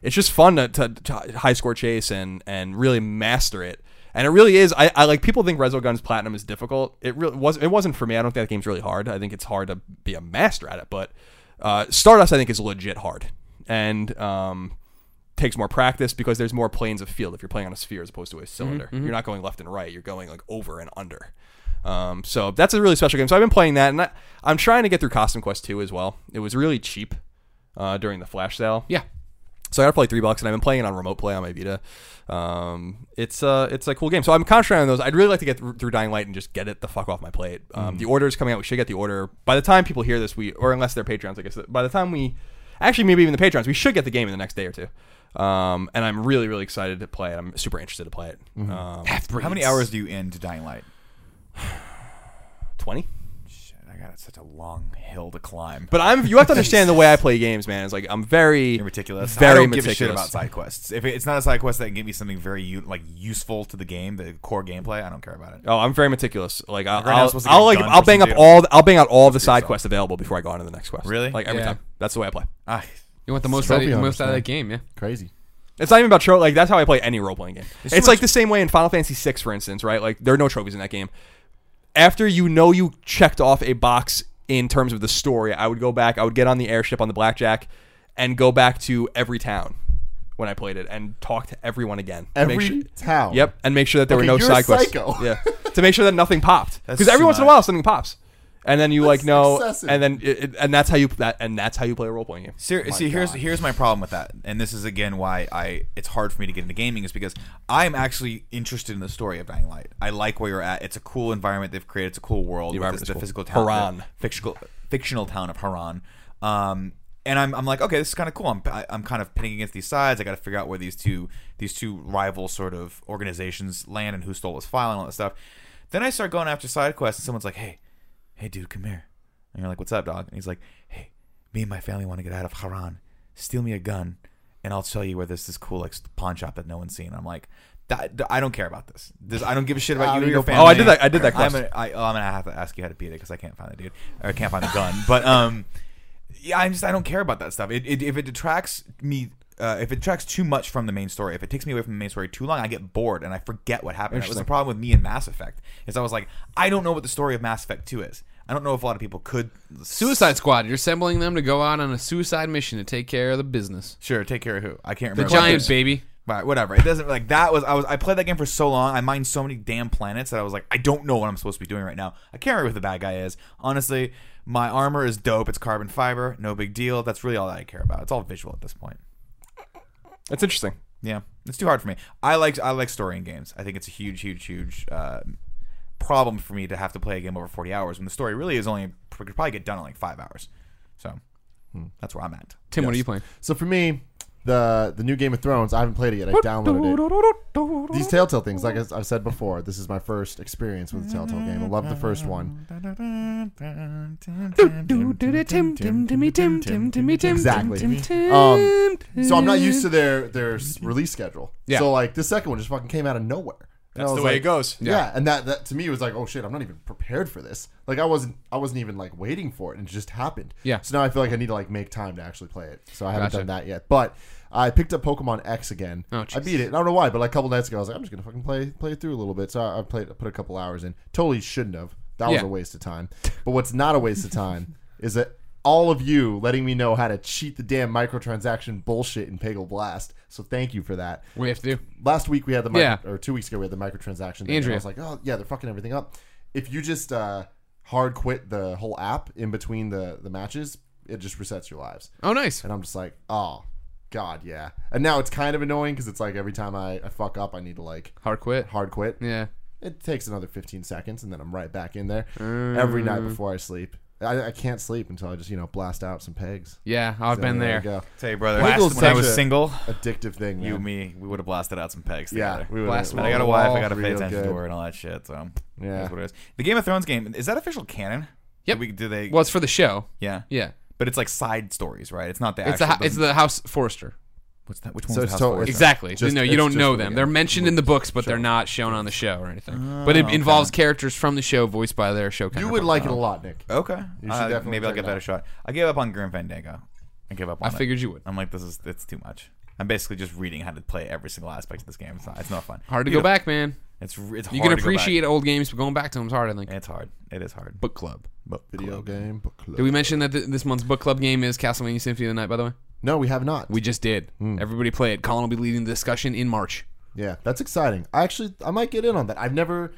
It's just fun to high score chase and really master it. And it really is. I people think Resogun's platinum is difficult. It really was. It wasn't for me. I don't think that game's really hard. I think it's hard to be a master at it, but. Stardust, I think, is legit hard and takes more practice because there's more planes of field if you're playing on a sphere as opposed to a cylinder. Mm-hmm. You're not going left and right. You're going over and under. So that's a really special game. So I've been playing that, and I'm trying to get through Costume Quest 2 as well. It was really cheap during the flash sale. Yeah. So I got to play $3, and I've been playing it on remote play on my Vita. It's a cool game. So I'm concentrating on those. I'd really like to get through Dying Light and just get it the fuck off my plate. The order is coming out. We should get the order. By the time people hear this, or unless they're Patrons, I guess. By the time maybe even the Patrons, we should get the game in the next day or two. And I'm really, really excited to play it. I'm super interested to play it. Mm-hmm. How many hours do you into Dying Light? 20? It's such a long hill to climb. But you have to understand the way I play games, man. It's I'm very meticulous. Very I don't meticulous. Give a shit about side quests. If it's not a side quest that can give me something very useful to the game, the core gameplay, I don't care about it. Oh, I'm very meticulous. I'll bang up I'll bang out all the side quests available before I go on to the next quest. Really? Every time. That's the way I play. You want the most out of that game, yeah? Crazy. It's not even about trophies. Like, that's how I play any role-playing game. It's like the same way in Final Fantasy VI, for instance, right? Like, there are no trophies in that game. After you checked off a box in terms of the story, I would go back, I would get on the airship on the Blackjack, and go back to every town when I played it and talk to everyone again. Every town? Yep, and make sure that there were no side quests. Yeah, to make sure that nothing popped. Because every once in a while, something pops. And then that's how you play a role playing game. Seriously, here's my problem with that, and this is again why it's hard for me to get into gaming, is because I'm actually interested in the story of Dying Light. I like where you're at. It's a cool environment they've created. It's a cool world. The physical town, Haran, fictional town of Haran. And I'm like, okay, this is kind of cool. I'm kind of pitting against these sides. I got to figure out where these two rival sort of organizations land and who stole this file and all that stuff. Then I start going after side quests, and someone's like, hey, dude, come here. And you're like, what's up, dog? And he's like, hey, me and my family want to get out of Haran. Steal me a gun, and I'll tell you where this is cool, like, pawn shop that no one's seen. And I'm like, I don't care about this. I don't give a shit about you or your family. Oh, I did that question. I'm going to have to ask you how to beat it because I can't find the dude. Or I can't find the gun. But, yeah, I don't care about that stuff. If it detracts me... if it detracts too much from the main story, if it takes me away from the main story too long, I get bored and I forget what happened. That was the problem with me and Mass Effect. Is I was like, I don't know what the story of Mass Effect 2 is. I don't know if a lot of people could. Suicide Squad. You're assembling them to go out on a suicide mission to take care of the business. Sure, take care of who? I can't remember. The giant baby. Right, whatever. It doesn't like that was I played that game for so long. I mined so many damn planets that I was like, I don't know what I'm supposed to be doing right now. I can't remember who the bad guy is. Honestly, my armor is dope. It's carbon fiber. No big deal. That's really all that I care about. It's all visual at this point. That's interesting. Yeah, it's too hard for me. I like story in games. I think it's a huge problem for me to have to play a game over 40 hours when the story really is only could probably get done in like 5 hours. So that's where I'm at. Tim, yes. What are you playing? So for me, the new Game of Thrones. I haven't played it yet. I downloaded it. These Telltale things, like I've said before, this is my first experience with a Telltale game. I love the first one. Exactly. So I'm not used to their release schedule. Yeah. So like this second one just fucking came out of nowhere. That's the way it goes. Yeah. And that to me was like, oh shit, I'm not even prepared for this. Like I wasn't even like waiting for it, and it just happened. Yeah. So now I feel like I need to like make time to actually play it. So I haven't done that yet, but. I picked up Pokemon X again. Oh, I beat it. I don't know why, but like a couple nights ago, I was like, I'm just gonna fucking play it through a little bit. So I put a couple hours in. Totally shouldn't have. That was a waste of time. But what's not a waste of time is that all of you letting me know how to cheat the damn microtransaction bullshit in Peggle Blast. So thank you for that. We have to do. Last week we had the 2 weeks ago we had the microtransaction. Andrea. And I was like, oh yeah, they're fucking everything up. If you just hard quit the whole app in between the matches, it just resets your lives. Oh nice. And I'm just like, oh. God, yeah. And now it's kind of annoying because it's like every time I fuck up, I need to like... Hard quit. Yeah. It takes another 15 seconds and then I'm right back in there every night before I sleep. I can't sleep until I just, blast out some pegs. Yeah, I've been there. Go. Tell you, brother, when I was single... Addictive thing, man. You and me, we would have blasted out some pegs together. Yeah, we would have. I got a wife, I got to pay attention to her and all that shit, so... Yeah. That's what it is. The Game of Thrones game, is that official canon? Yep. Do they... Well, it's for the show. Yeah. Yeah. But it's like side stories, right? It's not the actual... It's the House Forrester. What's that? Which one's the House Forrester? Exactly. Just, no, you don't know them. They're mentioned in the books, but they're not shown on the show or anything. But it involves characters from the show voiced by their show counterpart. You would like it a lot, Nick. Okay. You should definitely maybe I'll give that a shot. I gave up on Grim Fandango. I figured you would. I'm like, it's too much. I'm basically just reading how to play every single aspect of this game. It's not fun. Hard to go back, man. It's hard. You can appreciate old games, but going back to them is hard, I think. It's hard. It is hard. Book club. Book club. Did we mention that this month's book club game is Castlevania Symphony of the Night, by the way? No, we have not. We just did. Everybody play it. Colin will be leading the discussion in March. Yeah, that's exciting. I might get in on that. I've never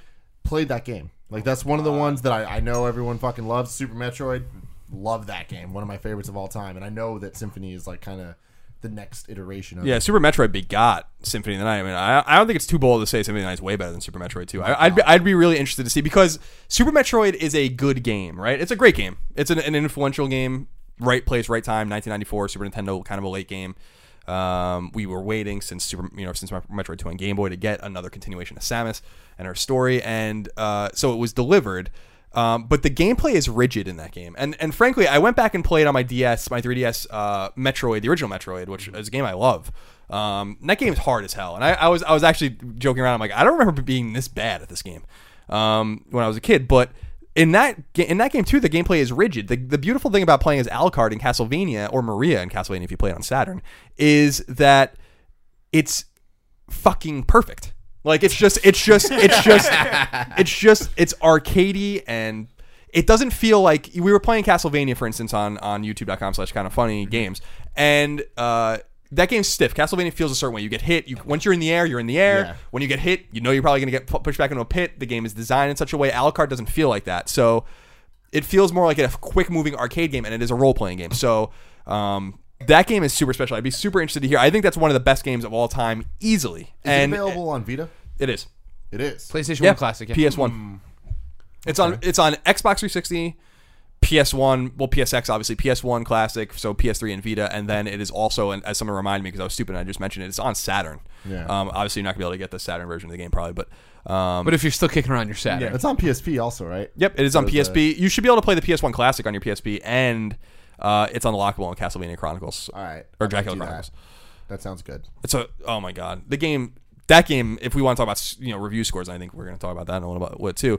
played that game. Like, that's one of the ones that I know everyone fucking loves. Super Metroid. Love that game. One of my favorites of all time. And I know that Symphony is, like, kind of... the next iteration of it. Yeah, Super Metroid begot Symphony of the Night. I mean, I don't think it's too bold to say Symphony of the Night is way better than Super Metroid 2. I'd be really interested to see, because Super Metroid is a good game, right? It's a great game. It's an influential game. Right place, right time. 1994, Super Nintendo, kind of a late game. We were waiting since Metroid 2 on Game Boy to get another continuation of Samus and her story, and so it was delivered. But the gameplay is rigid in that game, and frankly, I went back and played on my DS, my 3DS, Metroid, the original Metroid, which is a game I love. And that game is hard as hell, and I was actually joking around. I'm like, I don't remember being this bad at this game when I was a kid. But in that game too, the gameplay is rigid. The beautiful thing about playing as Alucard in Castlevania, or Maria in Castlevania if you play it on Saturn, is that it's fucking perfect. Like it's arcadey, and it doesn't feel like we were playing Castlevania, for instance, on youtube.com/kindoffunny games, and that game's stiff. Castlevania feels a certain way. You get hit. Once you're in the air, you're in the air. Yeah. When you get hit, you know you're probably going to get pushed back into a pit. The game is designed in such a way. Alucard doesn't feel like that. So it feels more like a quick-moving arcade game, and it is a role-playing game. So that game is super special. I'd be super interested to hear. I think that's one of the best games of all time, easily. Is it available on Vita? It is. It is. PlayStation 1 Classic. Yeah. PS1. It's on Xbox 360. PS1, well, PSX, obviously, PS1 Classic, so PS3 and Vita, and then it is also, and as someone reminded me, because I was stupid and I just mentioned it, it's on Saturn. Yeah. Obviously, you're not going to be able to get the Saturn version of the game, probably, but if you're still kicking around your Saturn. Yeah, it's on PSP also, right? Yep, it is on PSP. You should be able to play the PS1 Classic on your PSP, and it's unlockable in Castlevania Chronicles. All right. Or Dracula Chronicles. That sounds good. Oh my God. The game... That game, if we want to talk about review scores, and I think we're going to talk about that in a little bit too,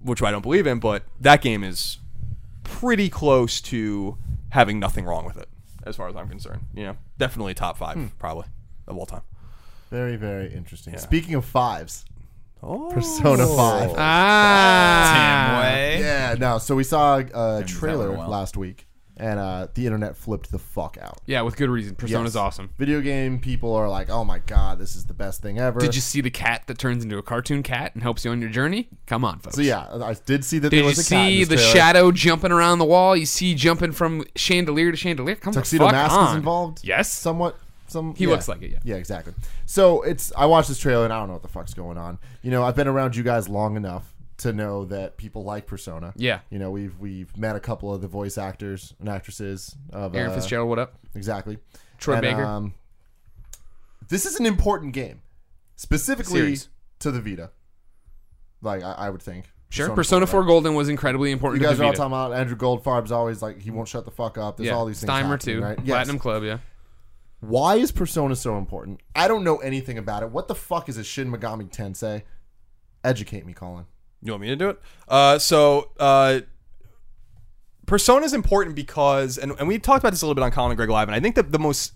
which I don't believe in, but that game is pretty close to having nothing wrong with it, as far as I'm concerned. Definitely top five, probably, of all time. Very, very interesting. Yeah. Speaking of fives, Persona 5. Ah! Way. Yeah, no, so we saw a trailer last week. And the internet flipped the fuck out. Yeah, with good reason. Persona's awesome. Video game people are like, oh my God, this is the best thing ever. Did you see the cat that turns into a cartoon cat and helps you on your journey? Come on, folks. So yeah, I did see that there was a cat. Did you see the shadow jumping around the wall? You see jumping from chandelier to chandelier? Come on, Tuxedo Mask is involved? Yes. Somewhat. He looks like it, yeah. Yeah, exactly. So I watched this trailer and I don't know what the fuck's going on. I've been around you guys long enough to know that people like Persona. Yeah. We've met a couple of the voice actors and actresses of Aaron Fitzgerald, what up? Exactly. Troy Baker. This is an important game. Specifically to the Vita. Like I would think. Sure. Persona 4 Golden was incredibly important to the Vita. You guys are all talking about Andrew Goldfarb's always like he won't shut the fuck up. There's all these things. Steimer too. Right? Yes. Platinum Club, yeah. Why is Persona so important? I don't know anything about it. What the fuck is a Shin Megami Tensei? Educate me, Colin. You want me to do it? Persona is important because, and we talked about this a little bit on Colin and Greg Live, and I think that the most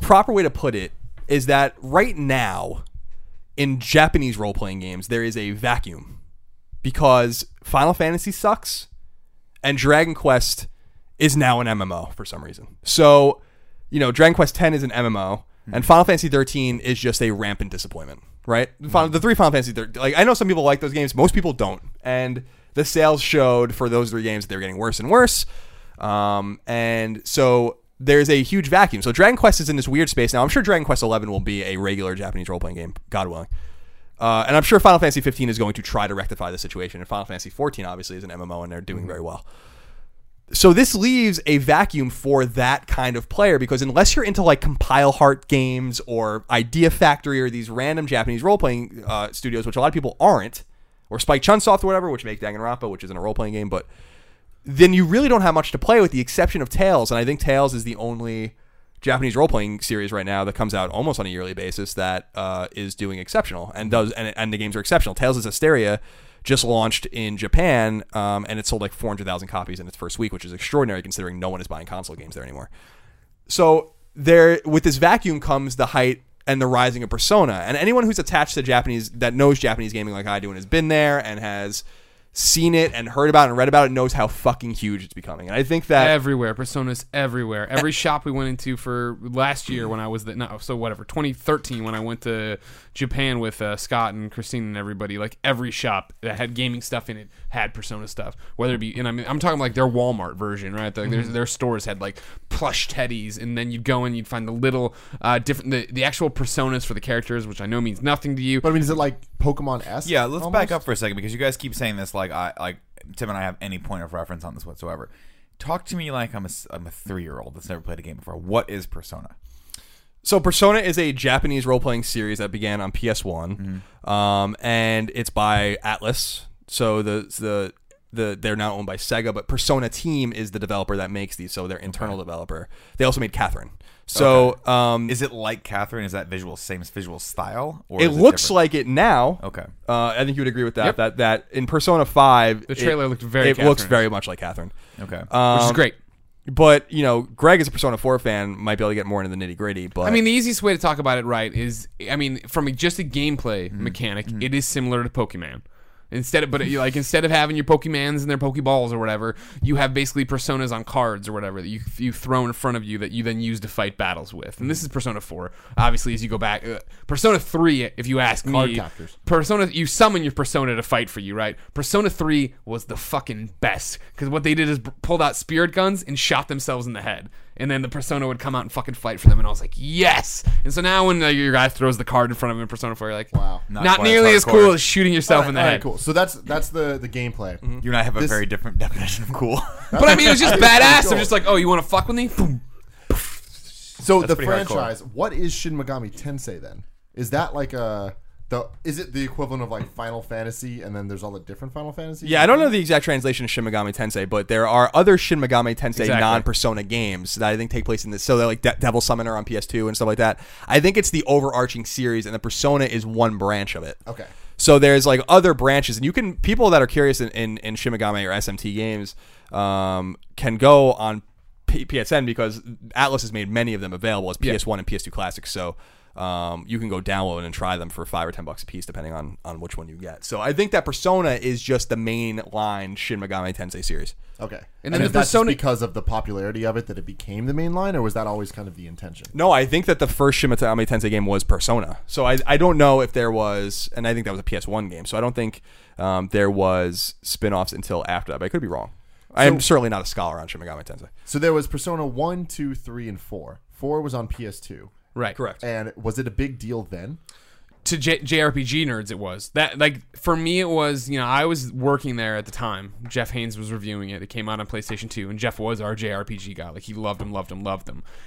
proper way to put it is that right now, in Japanese role-playing games, there is a vacuum because Final Fantasy sucks, and Dragon Quest is now an MMO for some reason. So, Dragon Quest X is an MMO, and Final Fantasy XIII is just a rampant disappointment. Right? The three Final Fantasy, like I know some people like those games. Most people don't. And the sales showed for those three games that they're getting worse and worse. And so there's a huge vacuum. So Dragon Quest is in this weird space. Now, I'm sure Dragon Quest XI will be a regular Japanese role-playing game, God willing. And I'm sure Final Fantasy XV is going to try to rectify the situation. And Final Fantasy XIV, obviously, is an MMO, and they're doing very well. So this leaves a vacuum for that kind of player because unless you're into like Compile Heart games or Idea Factory or these random Japanese role-playing studios, which a lot of people aren't, or Spike Chunsoft or whatever, which make Danganronpa, which isn't a role-playing game, but then you really don't have much to play with the exception of Tales. And I think Tales is the only Japanese role-playing series right now that comes out almost on a yearly basis that is doing exceptional and does, and the games are exceptional. Tales is Asteria. Just launched in Japan, and it sold like 400,000 copies in its first week, which is extraordinary considering no one is buying console games there anymore. So there, with this vacuum comes the height and the rising of Persona. And anyone who's attached to Japanese, that knows Japanese gaming like I do and has been there and has seen it and heard about it and read about it, knows how fucking huge it's becoming. And I think that... Everywhere. Persona's everywhere. Every shop we went into for last year when I was... 2013 when I went to Japan with Scott and Christine and everybody, like every shop that had gaming stuff in it had Persona stuff. Whether it be... And I mean, I'm talking like their Walmart version, right? Like their stores had like plush teddies and then you'd go and you'd find the little different... The actual Personas for the characters, which I know means nothing to you. But I mean, is it like Pokemon-esque? Yeah, let's back up for a second because you guys keep saying this like Tim and I have any point of reference on this whatsoever. Talk to me like I'm a 3-year-old that's never played a game before. What is Persona? So Persona is a Japanese role-playing series that began on PS1, and it's by Atlus. So they're not owned by Sega, but Persona Team is the developer that makes these. So their internal developer. They also made Catherine. So is it like Catherine? Is that same visual style? Or it looks different? Like it now. Okay, I think you would agree with that. Yep. That in Persona 5, the trailer looked very. It looks very much like Catherine. Okay, which is great. But, you know, Greg as a Persona 4 fan might be able to get more into the nitty-gritty, but... I mean, the easiest way to talk about it, right, is... I mean, from just a gameplay mechanic, it is similar to Pokemon. Instead of having your Pokemons and their Pokeballs or whatever, you have basically Personas on cards or whatever that you throw in front of you that you then use to fight battles with. And this is Persona 4. Obviously, as you go back, Persona 3, if you ask me, Persona, you summon your Persona to fight for you, right? Persona 3 was the fucking best because what they did is pulled out spirit guns and shot themselves in the head. And then the Persona would come out and fucking fight for them. And I was like, yes. And so now when your guy throws the card in front of him in Persona 4, you're like, wow. Not nearly as cool as shooting yourself in the head. Right, cool. So that's the gameplay. Mm-hmm. You and I have a very different definition of cool. But I mean, it was just badass. Cool. They're just like, oh, you want to fuck with me? Boom. So that's the franchise, hardcore. What is Shin Megami Tensei then? Is that like a... Is it the equivalent of like Final Fantasy, and then there's all the different Final Fantasies? Yeah, I don't know the exact translation of Shin Megami Tensei, but there are other Shin Megami Tensei non-Persona games that I think take place in this. So they're like Devil Summoner on PS2 and stuff like that. I think it's the overarching series, and the Persona is one branch of it. Okay. So there's like other branches, and you can people that are curious in Shin Megami or SMT games can go on PSN because Atlus has made many of them available as PS1 and PS2 classics. So. You can go download and try them for $5 or $10 a piece, depending on which one you get. So I think that Persona is just the main line Shin Megami Tensei series. Okay, and then the Persona, because of the popularity of it, that it became the main line, or was that always kind of the intention? No, I think that the first Shin Megami Tensei game was Persona. So I don't know if there was, and I think that was a PS1 game. So I don't think there was spin-offs until after that. But I could be wrong. I am certainly not a scholar on Shin Megami Tensei. So there was Persona 1, 2, 3, and 4. 4 was on PS2. Right, correct. And was it a big deal then? To JRPG nerds, it was. That, like, for me, it was, you know, I was working there at the time. Jeff Haynes was reviewing it. It came out on PlayStation 2, and Jeff was our JRPG guy. Like, he loved him.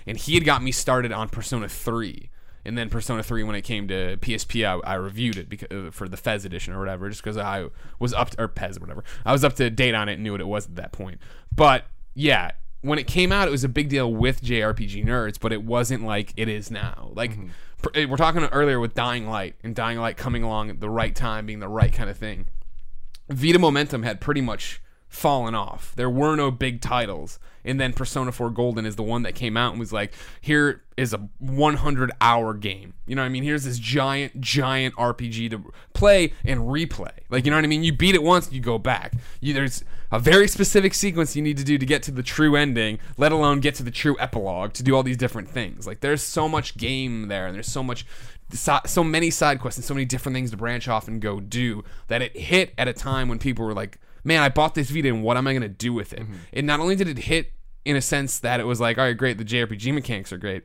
And he had got me started on Persona 3. And then Persona 3, when it came to PSP, I reviewed it because, for the Fez edition or whatever, just because I was up to, or Pez or whatever. I was up to date on it and knew what it was at that point. But, yeah. When it came out, it was a big deal with JRPG nerds, but it wasn't like it is now. Like, we're talking earlier with Dying Light, and Dying Light coming along at the right time, being the right kind of thing. Vita momentum had pretty much fallen off. There were no big titles. And then Persona 4 Golden is the one that came out and was like, here is a 100-hour game. You know what I mean? Here's this giant, giant RPG to play and replay. Like, you know what I mean? You beat it once, you go back. There's a very specific sequence you need to do to get to the true ending, let alone get to the true epilogue, to do all these different things. Like, there's so much game there, and there's so many side quests and so many different things to branch off and go do, that it hit at a time when people were like, man, I bought this Vita, and what am I going to do with it? Mm-hmm. And not only did it hit in a sense that it was like, all right, great, the JRPG mechanics are great.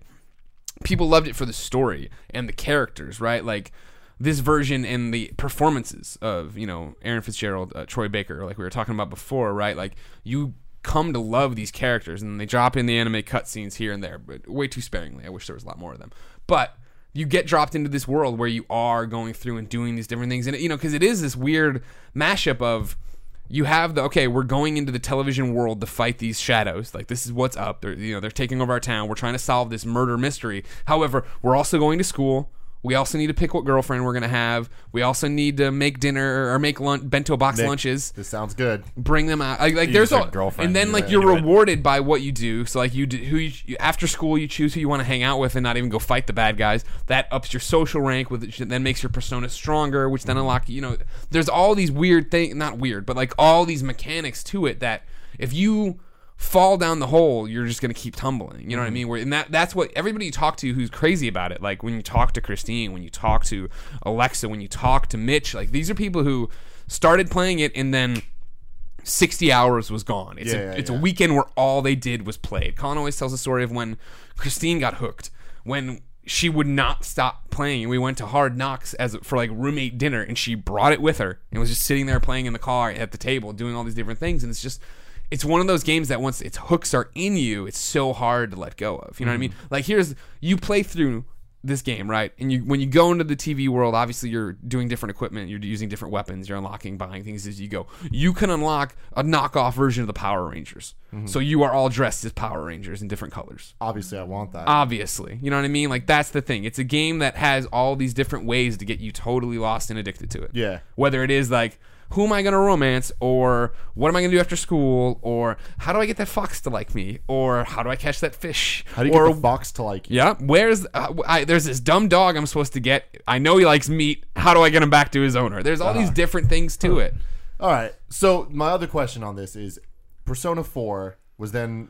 People loved it for the story and the characters, right? Like, this version and the performances of, you know, Aaron Fitzgerald, Troy Baker, like we were talking about before, right? Like, you come to love these characters, and they drop in the anime cutscenes here and there, but way too sparingly. I wish there was a lot more of them. But you get dropped into this world where you are going through and doing these different things, and, you know, because it is this weird mashup of... You have we're going into the television world to fight these shadows. Like, this is what's up. They're taking over our town. We're trying to solve this murder mystery. However, we're also going to school. We also need to pick what girlfriend we're going to have. We also need to make dinner or make lunch, bento box lunches. This sounds good. Bring them out. Like there's all girlfriend. And then you're rewarded by what you do. So like after school you choose who you want to hang out with and not even go fight the bad guys. That ups your social rank, which then makes your persona stronger, which then unlock, you know, there's all these weird things, not weird, but like all these mechanics to it that if you fall down the hole, you're just going to keep tumbling. You know what I mean? And that's what everybody you talk to who's crazy about it, like when you talk to Christine, when you talk to Alexa, when you talk to Mitch, like these are people who started playing it and then 60 hours was gone. It's a weekend where all they did was play it. Colin always tells the story of when Christine got hooked, when she would not stop playing, and we went to Hard Knocks for like roommate dinner, and she brought it with her and was just sitting there playing in the car at the table doing all these different things. And it's just... It's one of those games that once its hooks are in you, it's so hard to let go of. You know what I mean? Like, you play through this game, right? And when you go into the TV world, obviously you're doing different equipment, you're using different weapons, you're unlocking, buying things as you go. You can unlock a knockoff version of the Power Rangers. Mm-hmm. So you are all dressed as Power Rangers in different colors. Obviously, I want that. Obviously. You know what I mean? Like, that's the thing. It's a game that has all these different ways to get you totally lost and addicted to it. Yeah. Whether it is like... who am I going to romance, or what am I going to do after school, or how do I get that fox to like me, or how do I catch that fish? How do you get the fox to like you? Yeah, where's there's this dumb dog I'm supposed to get. I know he likes meat. How do I get him back to his owner? There's all these different things to it. All right. So my other question on this is Persona 4 was on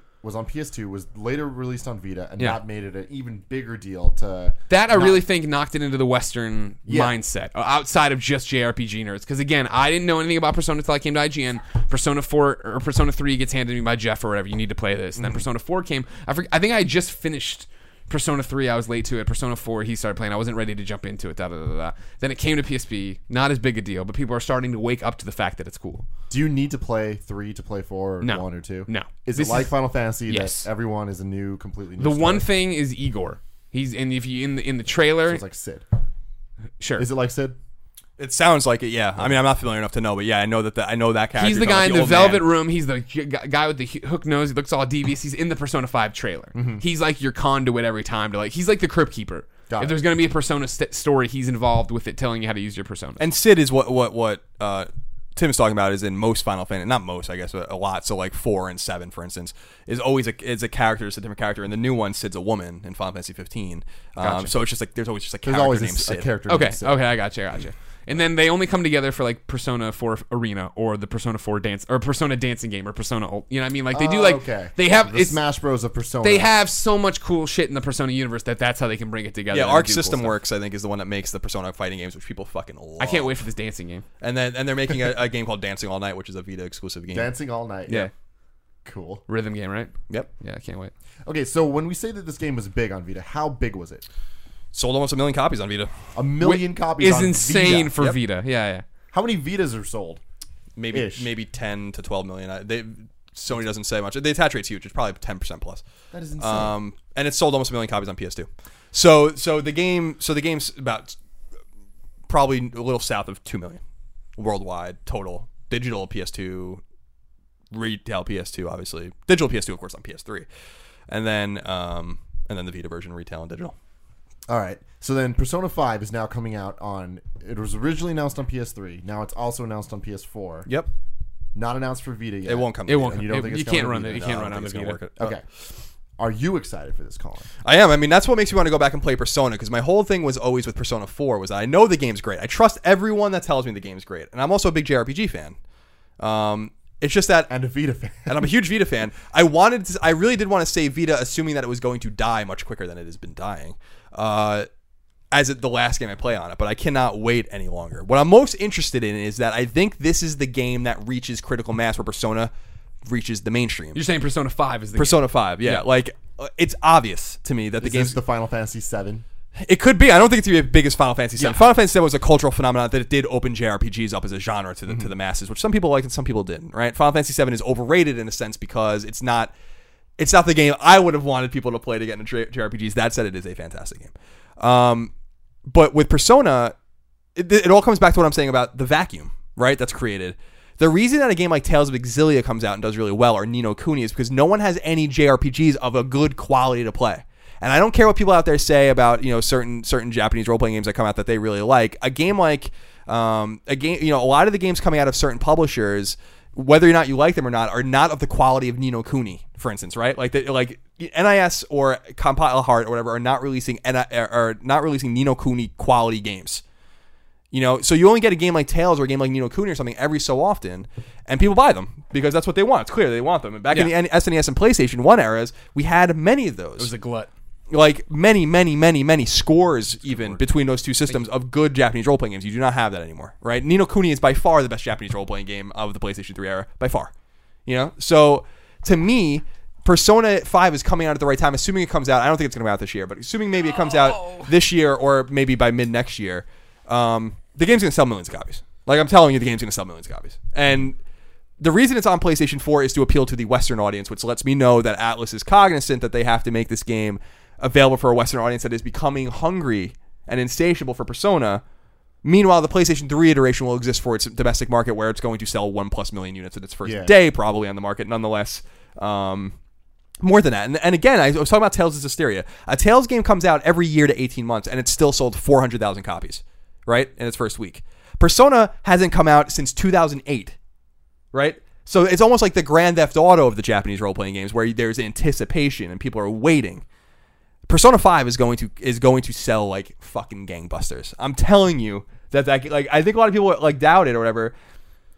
PS2, was later released on Vita, and that made it an even bigger deal to... That I really think knocked it into the Western mindset, outside of just JRPG nerds. Because, again, I didn't know anything about Persona until I came to IGN. Persona 4 or Persona 3 gets handed to me by Jeff or whatever. You need to play this. And then Persona 4 came. I think I had just finished Persona 3. I was late to it. Persona 4, he started playing. I wasn't ready to jump into it. Then it came to PSP. Not as big a deal, but people are starting to wake up to the fact that it's cool. Do you need to play 3 to play 4 or 1 or 2? No. Is it like Final Fantasy that everyone is completely new The story? One thing is Igor. He's in the trailer. So it's like Sid. Sure. Is it like Sid? It sounds like it, yeah. I mean, I'm not familiar enough to know, but yeah, I know that character. He's the guy in the velvet room. He's the guy with the hook nose. He looks all devious. He's in the Persona 5 trailer. Mm-hmm. He's like your conduit every time to he's like the Crypt Keeper. If there's going to be a Persona story, he's involved with it, telling you how to use your Persona. And Sid is what Tim's talking about is in most Final Fantasy, not most, I guess, but a lot. So like 4 and 7, for instance, is always a character, it's a different character. And the new one, Sid's a woman in Final Fantasy 15. Gotcha. So it's just like there's always just a character named Sid. Okay, I gotcha. And then they only come together for like Persona 4 Arena or the Persona 4 dance or Persona dancing game or Persona Ult. You know what I mean? Like they do like they have the Smash Bros of Persona. They have so much cool shit in the Persona universe that's how they can bring it together. Yeah, Arc System Works I think is the one that makes the Persona fighting games, which people fucking love. I can't wait for this dancing game. And they're making a game called Dancing All Night, which is a Vita exclusive game. Dancing All Night. Yeah. Cool. Rhythm game, right? Yep. Yeah, I can't wait. Okay, so when we say that this game was big on Vita, how big was it? Sold almost 1 million copies on Vita. 1 million copies on Vita. Is insane for Vita. Yeah. How many Vitas are sold? Maybe 10 to 12 million. Sony doesn't say much. The attach rate's huge. It's probably 10% plus. That is insane. And it sold almost 1 million copies on PS2. So the game's about probably a little south of 2 million worldwide total. Digital PS2, retail PS2, obviously. Digital PS2, of course, on PS3, and then the Vita version, retail and digital. All right, so then Persona 5 is now coming out on... It was originally announced on PS3. Now it's also announced on PS4. Yep. Not announced for Vita yet. It won't come. You can't run it on the Vita. Okay. Are you excited for this, Colin? I am. I mean, that's what makes me want to go back and play Persona, because my whole thing was always with Persona 4 was that I know the game's great. I trust everyone that tells me the game's great. And I'm also a big JRPG fan. It's just that... And a Vita fan. And I'm a huge Vita fan. I really did want to say Vita, assuming that it was going to die much quicker than it has been dying. The last game I play on it, but I cannot wait any longer. What I'm most interested in is that I think this is the game that reaches critical mass where Persona reaches the mainstream. You're saying Persona 5 is the Persona game. 5, yeah. Like, it's obvious to me that the game is the Final Fantasy VII. It could be. I don't think it's going to be as big as Final Fantasy VII. Yeah. Final Fantasy VII was a cultural phenomenon that it did open JRPGs up as a genre to the masses, which some people liked and some people didn't, right? Final Fantasy VII is overrated in a sense because it's not the game I would have wanted people to play to get into JRPGs. That said, it is a fantastic game. But with Persona, it all comes back to what I'm saying about the vacuum, right? That's created. The reason that a game like Tales of Exilia comes out and does really well, or Ni No Kuni, is because no one has any JRPGs of a good quality to play. And I don't care what people out there say about certain Japanese role playing games that come out that they really like. A game like a lot of the games coming out of certain publishers, whether or not you like them or not, are not of the quality of Ni No Kuni, for instance, right? Like NIS or Compile Heart or whatever are not releasing Ni No Kuni quality games. So you only get a game like Tales or a game like Ni No Kuni or something every so often, and people buy them because that's what they want. It's clear they want them. And back in the SNES and PlayStation 1 eras, we had many of those. It was a glut. Like many scores even between those two systems of good Japanese role-playing games. You do not have that anymore, right? Ni No Kuni is by far the best Japanese role-playing game of the PlayStation 3 era, by far. So to me, Persona 5 is coming out at the right time, assuming it comes out. I don't think it's going to come out this year, but assuming maybe it comes out this year or maybe by mid next year, the game's going to sell millions of copies. Like I'm telling you, the game's going to sell millions of copies, and the reason it's on PlayStation 4 is to appeal to the Western audience, which lets me know that Atlus is cognizant that they have to make this game available for a Western audience that is becoming hungry and insatiable for Persona. Meanwhile, the PlayStation 3 iteration will exist for its domestic market, where it's going to sell 1+ million units in its first day, probably on the market, nonetheless. More than that. And again, I was talking about Tales of Systeria. A Tales game comes out every year to 18 months, and it's still sold 400,000 copies, right, in its first week. Persona hasn't come out since 2008, right? So it's almost like the Grand Theft Auto of the Japanese role-playing games, where there's anticipation and people are waiting. Persona 5 is going to sell like fucking gangbusters. I'm telling you that like, I think a lot of people like doubt it or whatever.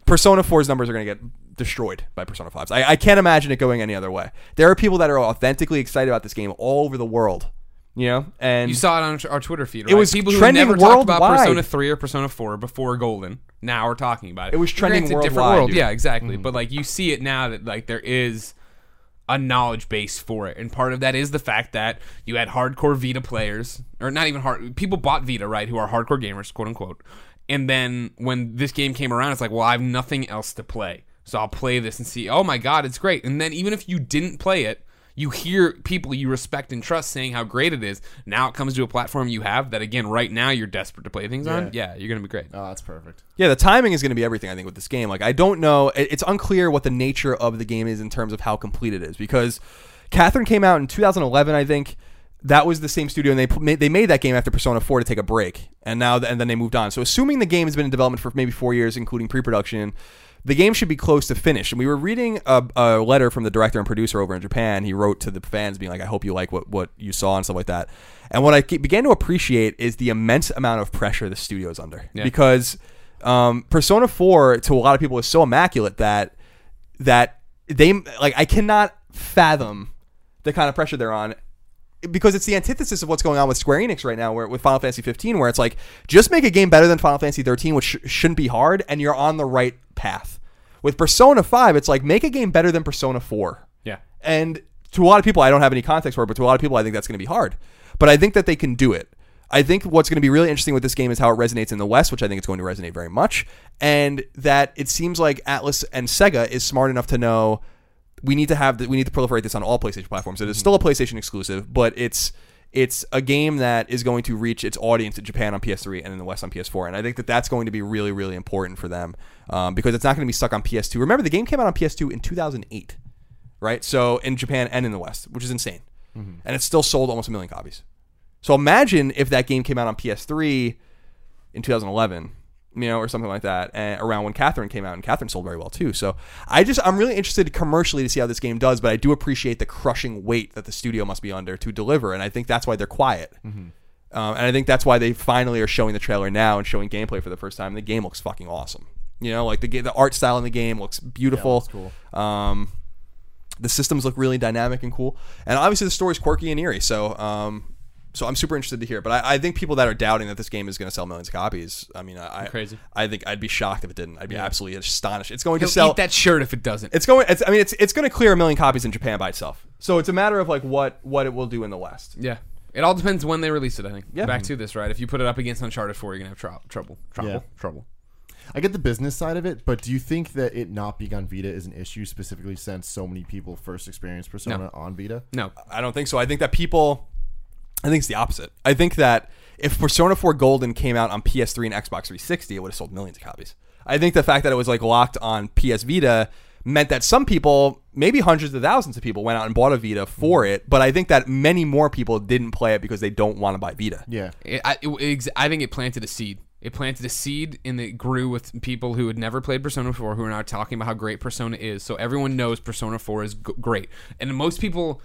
Persona 4's numbers are going to get destroyed by Persona 5's. I can't imagine it going any other way. There are people that are authentically excited about this game all over the world. You know, and you saw it on our Twitter feed. Right? It was people who never worldwide. Talked about Persona 3 or Persona 4 before Golden. Now are talking about it. It was trending worldwide. It's a different world, dude. Yeah, exactly. Mm-hmm. But like you see it now that like there is a knowledge base for it, and part of that is the fact that you had hardcore Vita players, or not even hard people bought Vita, right? Who are hardcore gamers, quote unquote. And then when this game came around, it's like, well, I have nothing else to play, so I'll play this and see. Oh my god, it's great! And then even if you didn't play it, you hear people you respect and trust saying how great it is. Now it comes to a platform you have that, again, right now you're desperate to play things on. Yeah, you're going to be great. Oh, that's perfect. Yeah, the timing is going to be everything, I think, with this game. Like, I don't know. It's unclear what the nature of the game is in terms of how complete it is, because Catherine came out in 2011, I think. That was the same studio, and they made that game after Persona 4 to take a break, and now and then they moved on. So assuming the game has been in development for maybe 4 years, including pre-production, the game should be close to finished. And we were reading a letter from the director and producer over in Japan. He wrote to the fans being like, I hope you like what you saw and stuff like that. And what I began to appreciate is the immense amount of pressure the studio is under. Yeah. Because Persona 4, to a lot of people, is so immaculate that they, like, I cannot fathom the kind of pressure they're on. Because it's the antithesis of what's going on with Square Enix right now, with Final Fantasy 15, where it's like, just make a game better than Final Fantasy 13, which shouldn't be hard, and you're on the right path. With Persona 5, it's like, make a game better than Persona 4. Yeah. And to a lot of people, I don't have any context for it, but to a lot of people, I think that's going to be hard. But I think that they can do it. I think what's going to be really interesting with this game is how it resonates in the West, which I think it's going to resonate very much, and that it seems like Atlus and Sega is smart enough to know, we need to proliferate this on all PlayStation platforms. It is still a PlayStation exclusive, but it's a game that is going to reach its audience in Japan on PS3 and in the West on PS4. And I think that that's going to be really, really important for them, because it's not going to be stuck on PS2. Remember, the game came out on PS2 in 2008, right? So in Japan and in the West, which is insane. Mm-hmm. And it's still sold almost 1 million copies. So imagine if that game came out on PS3 in 2011. You know, or something like that, and around when Catherine came out, and Catherine sold very well too. So I'm really interested commercially to see how this game does, but I do appreciate the crushing weight that the studio must be under to deliver, and I think that's why they're quiet. Mm-hmm. And I think that's why they finally are showing the trailer now and showing gameplay for the first time. The game looks fucking awesome. You know, like the art style in the game looks beautiful. Yeah, that's cool. The systems look really dynamic and cool, and obviously the story's quirky and eerie. So I'm super interested to hear, but I think people that are doubting that this game is going to sell millions of copies, I mean, crazy. I think I'd be shocked if it didn't. I'd be absolutely astonished. It's going to sell. Eat that shirt if it doesn't. It's going to clear 1 million copies in Japan by itself. So it's a matter of like what it will do in the West. Yeah, it all depends when they release it. I think. Yeah. Back to this, right? If you put it up against Uncharted 4, you're going to have trouble. I get the business side of it, but do you think that it not being on Vita is an issue specifically since so many people first experienced Persona on Vita? No, I don't think so. I think it's the opposite. I think that if Persona 4 Golden came out on PS3 and Xbox 360, it would have sold millions of copies. I think the fact that it was like locked on PS Vita meant that some people, maybe hundreds of thousands of people, went out and bought a Vita for it, but I think that many more people didn't play it because they don't want to buy Vita. Yeah. I think it planted a seed. It planted a seed, and it grew with people who had never played Persona before, who are now talking about how great Persona is. So everyone knows Persona 4 is great. And most people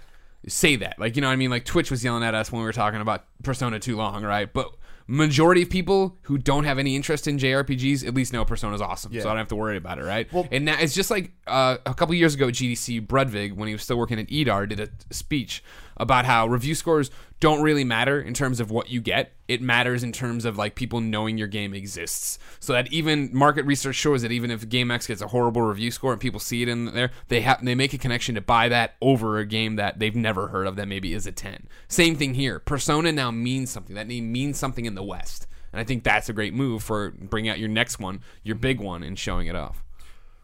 say that, like, you know what I mean? Like, Twitch was yelling at us when we were talking about Persona too long, right? But majority of people who don't have any interest in JRPGs at least know Persona's awesome, so I don't have to worry about it, right? Well, and now it's just like a couple years ago, GDC Brudvig, when he was still working at EDAR, did a speech about how review scores don't really matter in terms of what you get. It matters in terms of like people knowing your game exists. So that even market research shows that even if GameX gets a horrible review score and people see it in there, they make a connection to buy that over a game that they've never heard of that maybe is a 10. Same thing here. Persona now means something. That name means something in the West. And I think that's a great move for bringing out your next one, your big one, and showing it off.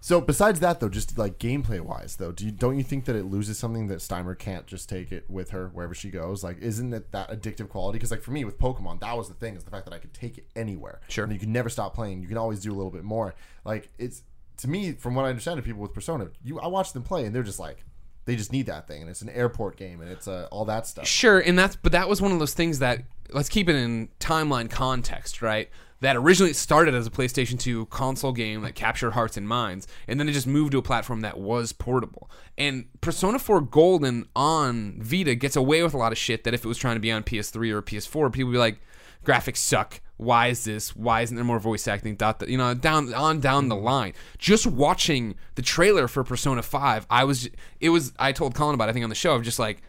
So besides that, though, just like gameplay-wise, though, don't you think that it loses something that Steimer can't just take it with her wherever she goes? Like, isn't it that addictive quality? Because, like, for me with Pokemon, that was the thing, is the fact that I could take it anywhere. Sure. And you can never stop playing. You can always do a little bit more. Like, it's, to me, from what I understand of people with Persona, I watch them play, and they're just like, they just need that thing, and it's an airport game, and it's all that stuff. Sure, but that was one of those things that, let's keep it in timeline context, right? that originally started as a PlayStation 2 console game that captured hearts and minds, and then it just moved to a platform that was portable. And Persona 4 Golden on Vita gets away with a lot of shit that if it was trying to be on PS3 or PS4, people would be like, graphics suck. Why is this? Why isn't there more voice acting? You know, down the line. Just watching the trailer for Persona 5, I told Colin about it, I think on the show, I'm just like,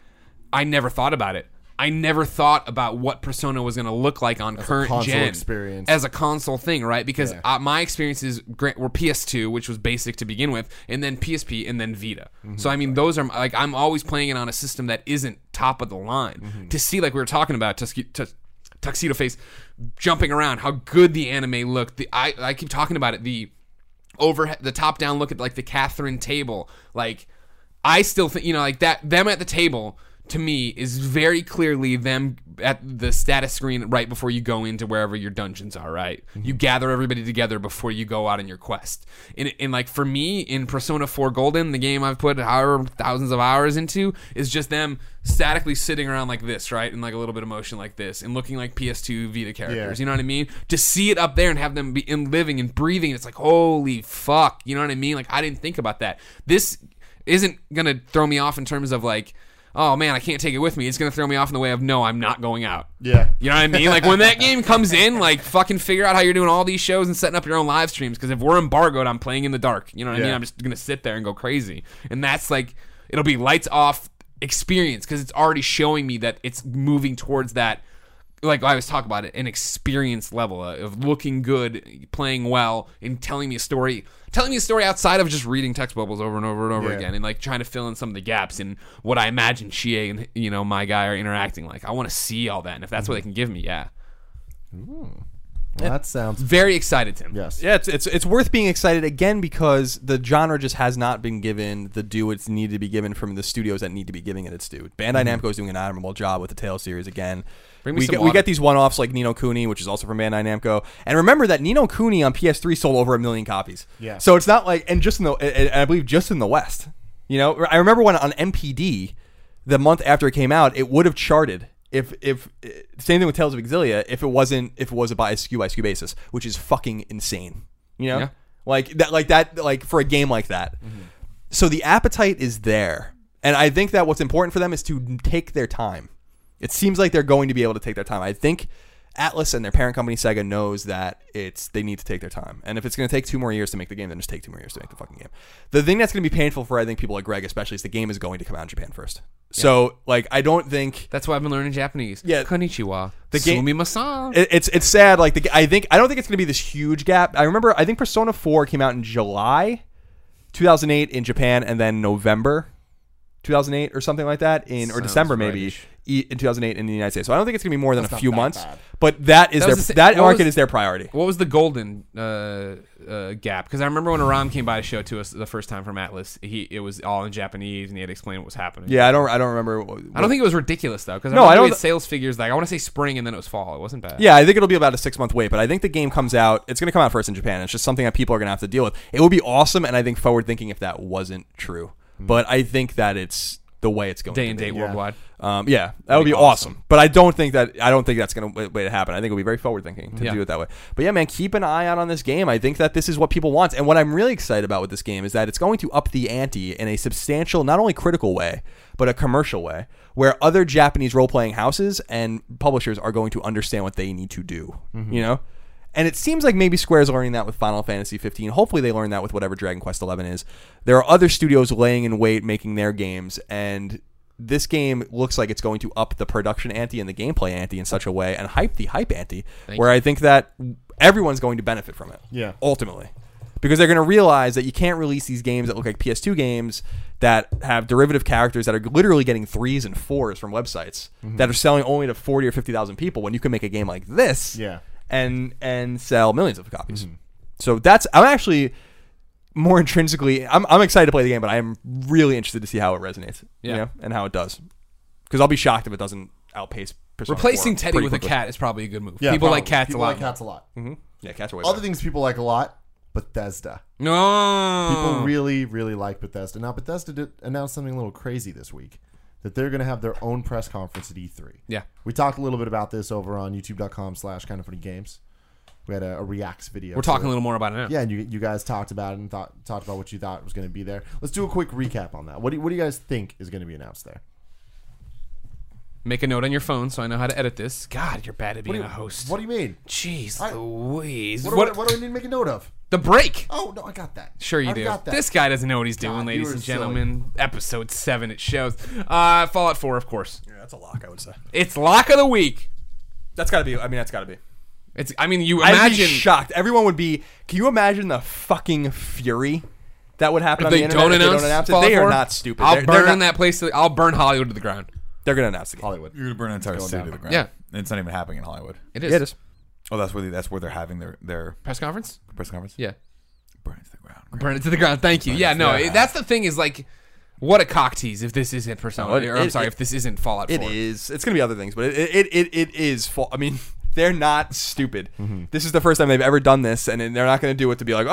I never thought about it. I never thought about what Persona was going to look like on as current console gen experience. As a console thing, right? Because my experiences were PS2, which was basic to begin with, and then PSP, and then Vita. Mm-hmm. So, I mean, those are, like, I'm always playing it on a system that isn't top of the line. Mm-hmm. To see, like we were talking about, Tuxedo Face jumping around, how good the anime looked. I keep talking about it, the top-down look at, like, the Catherine table. Like, I still think, you know, like, that them at the table... to me, is very clearly them at the status screen right before you go into wherever your dungeons are, right? Mm-hmm. You gather everybody together before you go out on your quest. And like, for me, in Persona 4 Golden, the game I've put however thousands of hours into, is just them statically sitting around like this, right? And like a little bit of motion like this, and looking like PS2 Vita characters, you know what I mean? To see it up there and have them be in living and breathing, it's like, holy fuck, you know what I mean? Like, I didn't think about that. This isn't going to throw me off in terms of like, oh man, I can't take it with me. It's going to throw me off in the way of, no, I'm not going out. Yeah. You know what I mean? Like, when that game comes in, like, fucking figure out how you're doing all these shows and setting up your own live streams, because if we're embargoed, I'm playing in the dark. You know what I mean? I'm just going to sit there and go crazy. And that's like, it'll be lights off experience, because it's already showing me that it's moving towards that, like I was talking about it, an experience level of looking good, playing well, and telling me a story outside of just reading text bubbles over and over and over again, and like trying to fill in some of the gaps in what I imagine Shie and, you know, my guy are interacting like. I want to see all that, and if that's what they can give me, Ooh. Well, that sounds very excited, Tim. Yes. Yeah, it's worth being excited again, because the genre just has not been given the due it's needed to be given from the studios that need to be giving it its due. Bandai Namco is doing an admirable job with the Tales series again. We get these one-offs like Ni No Kuni, which is also from Bandai Namco. And remember that Ni No Kuni on PS3 sold over 1 million copies. Yeah. So it's not like, and just in the, I believe just in the West. You know, I remember when on MPD, the month after it came out, it would have charted. If same thing with Tales of Exilia, if it was by a SKU by SKU basis, which is fucking insane, you know, like for a game like that. Mm-hmm. So the appetite is there, and I think that what's important for them is to take their time. It seems like they're going to be able to take their time. I think Atlus and their parent company Sega knows that they need to take their time, and if it's going to take 2 more years to make the game, then just take 2 more years to make the fucking game. The thing that's going to be painful for, I think, people like Greg especially, is the game is going to come out in Japan first. So, like, I don't think... That's why I've been learning Japanese. Yeah. Konnichiwa. The game... Sumimasen. It's sad. Like, I don't think it's going to be this huge gap. I think Persona 4 came out in July 2008 in Japan, and then November 2008 or something like that, or December maybe, in 2008 in the United States. So I don't think it's going to be more than a few months. Bad. But that market is their priority. What was the Golden gap? Because I remember when Aram came by to show to us the first time from Atlus, it was all in Japanese, and he had to explain what was happening. Yeah, I don't remember. I don't think it was ridiculous though, because I had sales figures like, I want to say spring, and then it was fall. It wasn't bad. Yeah, I think it'll be about a 6-month wait, but I think the game comes out. It's going to come out first in Japan. It's just something that people are going to have to deal with. It would be awesome, and I think forward thinking if that wasn't true. But I think that it's the way it's going. Day and date worldwide. That would be awesome. But I don't think that's going to way to happen. I think it'll be very forward thinking to do it that way. But yeah, man, keep an eye out on this game. I think that this is what people want, and what I'm really excited about with this game is that it's going to up the ante in a substantial, not only critical way, but a commercial way, where other Japanese role playing houses and publishers are going to understand what they need to do. Mm-hmm. You know. And it seems like maybe Square's learning that with Final Fantasy XV. Hopefully they learn that with whatever Dragon Quest XI is. There are other studios laying in wait, making their games, and this game looks like it's going to up the production ante and the gameplay ante in such a way, and hype the hype ante, I think that everyone's going to benefit from it, ultimately. Because they're going to realize that you can't release these games that look like PS2 games that have derivative characters that are literally getting 3s and 4s from websites that are selling only to 40 or 50,000 people when you can make a game like this. Yeah. And sell millions of copies. Mm-hmm. So I'm actually more intrinsically... I'm excited to play the game, but I'm really interested to see how it resonates. Yeah. You know, and how it does. Because I'll be shocked if it doesn't outpace... Persona 4 replacing Teddy with quickly. A cat is probably a good move. Yeah, people like cats a lot. Mm-hmm. Yeah, cats are way better. Other things people like a lot, Bethesda. No! People really, really like Bethesda. Now, Bethesda did announce something a little crazy this week, that they're going to have their own press conference at E3. Yeah. We talked a little bit about this over on youtube.com/kindoffunnygames. We had a reacts video. We're talking a little more about it now. Yeah, and you guys talked about it and talked about what you thought was going to be there. Let's do a quick recap on that. What do you guys think is going to be announced there? Make a note on your phone so I know how to edit this. God, you're bad at being a host. What do you mean? Jeez Louise. What do I need to make a note of? The break. Oh, no, I got that. Sure you do. This guy doesn't know what he's doing, ladies and gentlemen. Silly. Episode 7, it shows. Fallout 4, of course. Yeah, that's a lock, I would say. It's lock of the week. That's got to be. You imagine. I'd be shocked. Everyone would be. Can you imagine the fucking fury that would happen on the internet if they don't announce it? They are not stupid. I'll burn Hollywood to the ground. They're going to announce it. Hollywood. You're going to burn an entire city to the ground. Yeah. It's not even happening in Hollywood. It is. Yeah, it is. Oh, that's where they're having their press conference? Yeah. Burn it to the ground. Burn it to the ground. Thank you. Yeah, no. That's the thing is like, what a cock tease if this isn't Persona. If this isn't Fallout 4. It is. It's going to be other things, but it is. I mean, they're not stupid. Mm-hmm. This is the first time they've ever done this, and they're not going to do it to be like,